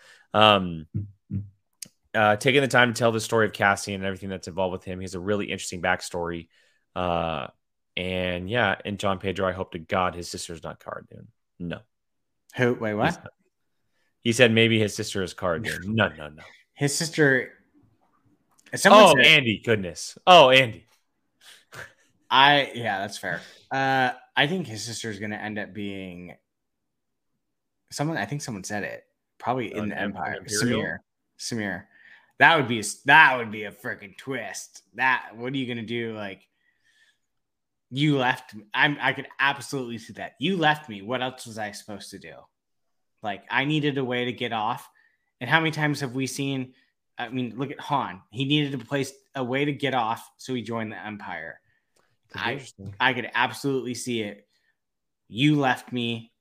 Taking the time to tell the story of Cassian and everything that's involved with him. He has a really interesting backstory. And yeah, and John Pedro, I hope to God his sister's not Cara Dune. No. Who? Wait, what? He said maybe his sister is Cara Dune. No. His sister. Someone said... Andy, goodness. Oh, Andy. Yeah, that's fair. I think his sister is going to end up being someone. I think someone said it. Probably in the Empire. Samir. That would be a freaking twist. What are you gonna do? Like, you left me. I could absolutely see that. You left me. What else was I supposed to do? Like, I needed a way to get off. And how many times have we seen? I mean, look at Han. He needed a way to get off, so he joined the Empire. I could absolutely see it. You left me.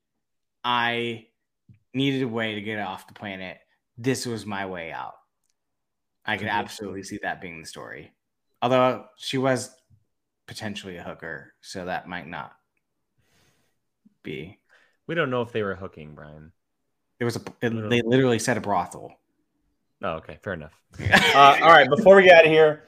I needed a way to get off the planet. This was my way out. I could absolutely see that being the story. Although she was potentially a hooker, so that might not be. We don't know if they were hooking, Brian. They literally said a brothel. Oh, okay. Fair enough. Yeah. All right. Before we get out of here,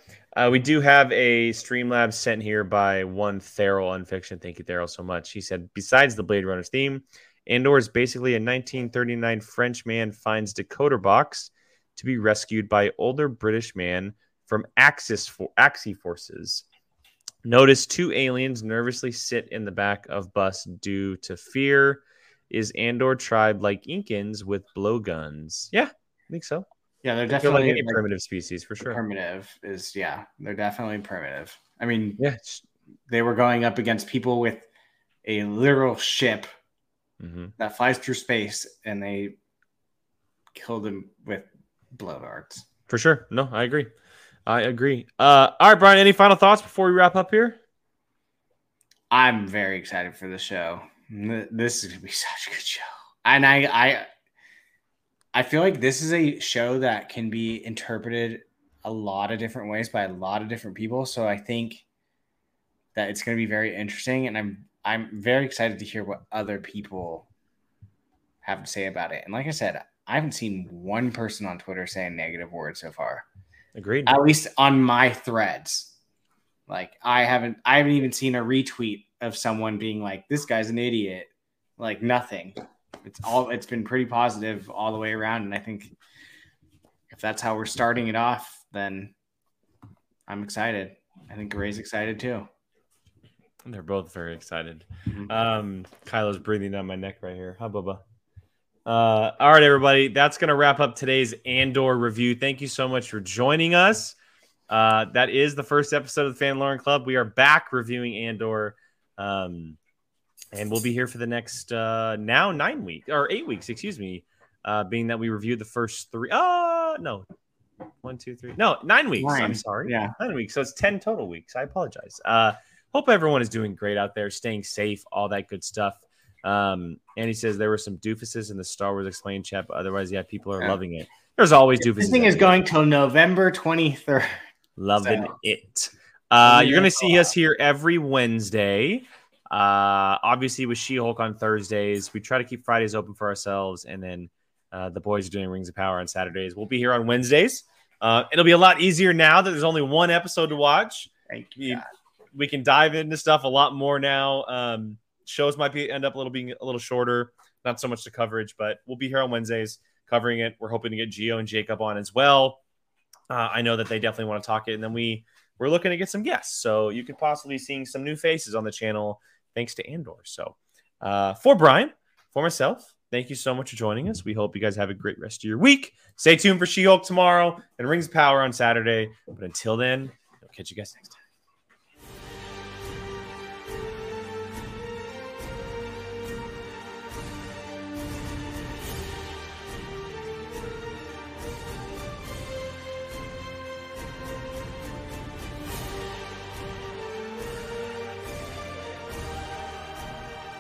we do have a Streamlabs sent here by one Theril Unfiction. Thank you, Theril, so much. He said, besides the Blade Runner's theme, Andor is basically a 1939 French man finds decoder box to be rescued by older British man from Axis forces. Notice 2 aliens nervously sit in the back of bus due to fear. Is Andor tribe like Incans with blowguns? Yeah, I think so. Yeah, they're definitely like any primitive species for sure. They're definitely primitive. I mean, yeah, they were going up against people with a literal ship. That flies through space, and they killed him with blow darts. For sure. No, I agree. All right, Brian, any final thoughts before we wrap up here? I'm very excited for the show. This is going to be such a good show. And I feel like this is a show that can be interpreted a lot of different ways by a lot of different people. So I think that it's going to be very interesting, and I'm very excited to hear what other people have to say about it. And like I said, I haven't seen one person on Twitter saying negative words so far. Agreed. At least on my threads. Like, I haven't even seen a retweet of someone being like, this guy's an idiot. Like, nothing. It's been pretty positive all the way around. And I think if that's how we're starting it off, then I'm excited. I think Gray's excited too. They're both very excited. Kylo's breathing down my neck right here. Hi, Bubba. All right, everybody. That's going to wrap up today's Andor review. Thank you so much for joining us. That is the first episode of the Fandalorian Club. We are back reviewing Andor. And we'll be here for the next 8 weeks, excuse me, being that we reviewed the first 3. Oh, no. 1, 2, 3. No, 9 weeks. I'm sorry. Yeah, 9 weeks. So it's 10 total weeks. I apologize. Hope everyone is doing great out there, staying safe, all that good stuff. And he says there were some doofuses in the Star Wars Explained chat, but otherwise, yeah, people are loving it. There's always doofuses. This thing is going till November 23rd. Loving it. You're going to see us here every Wednesday. Obviously, with She-Hulk on Thursdays. We try to keep Fridays open for ourselves. And then the boys are doing Rings of Power on Saturdays. We'll be here on Wednesdays. It'll be a lot easier now that there's only one episode to watch. Thank you. We can dive into stuff a lot more now. Shows might end up being a little shorter, not so much the coverage, but we'll be here on Wednesdays covering it. We're hoping to get Gio and Jacob on as well. I know that they definitely want to talk it, and then we're looking to get some guests, so you could possibly seeing some new faces on the channel thanks to Andor. So for Brian, for myself, thank you so much for joining us. We hope you guys have a great rest of your week. Stay tuned for She-Hulk tomorrow and Rings of Power on Saturday. But until then, we'll catch you guys next time.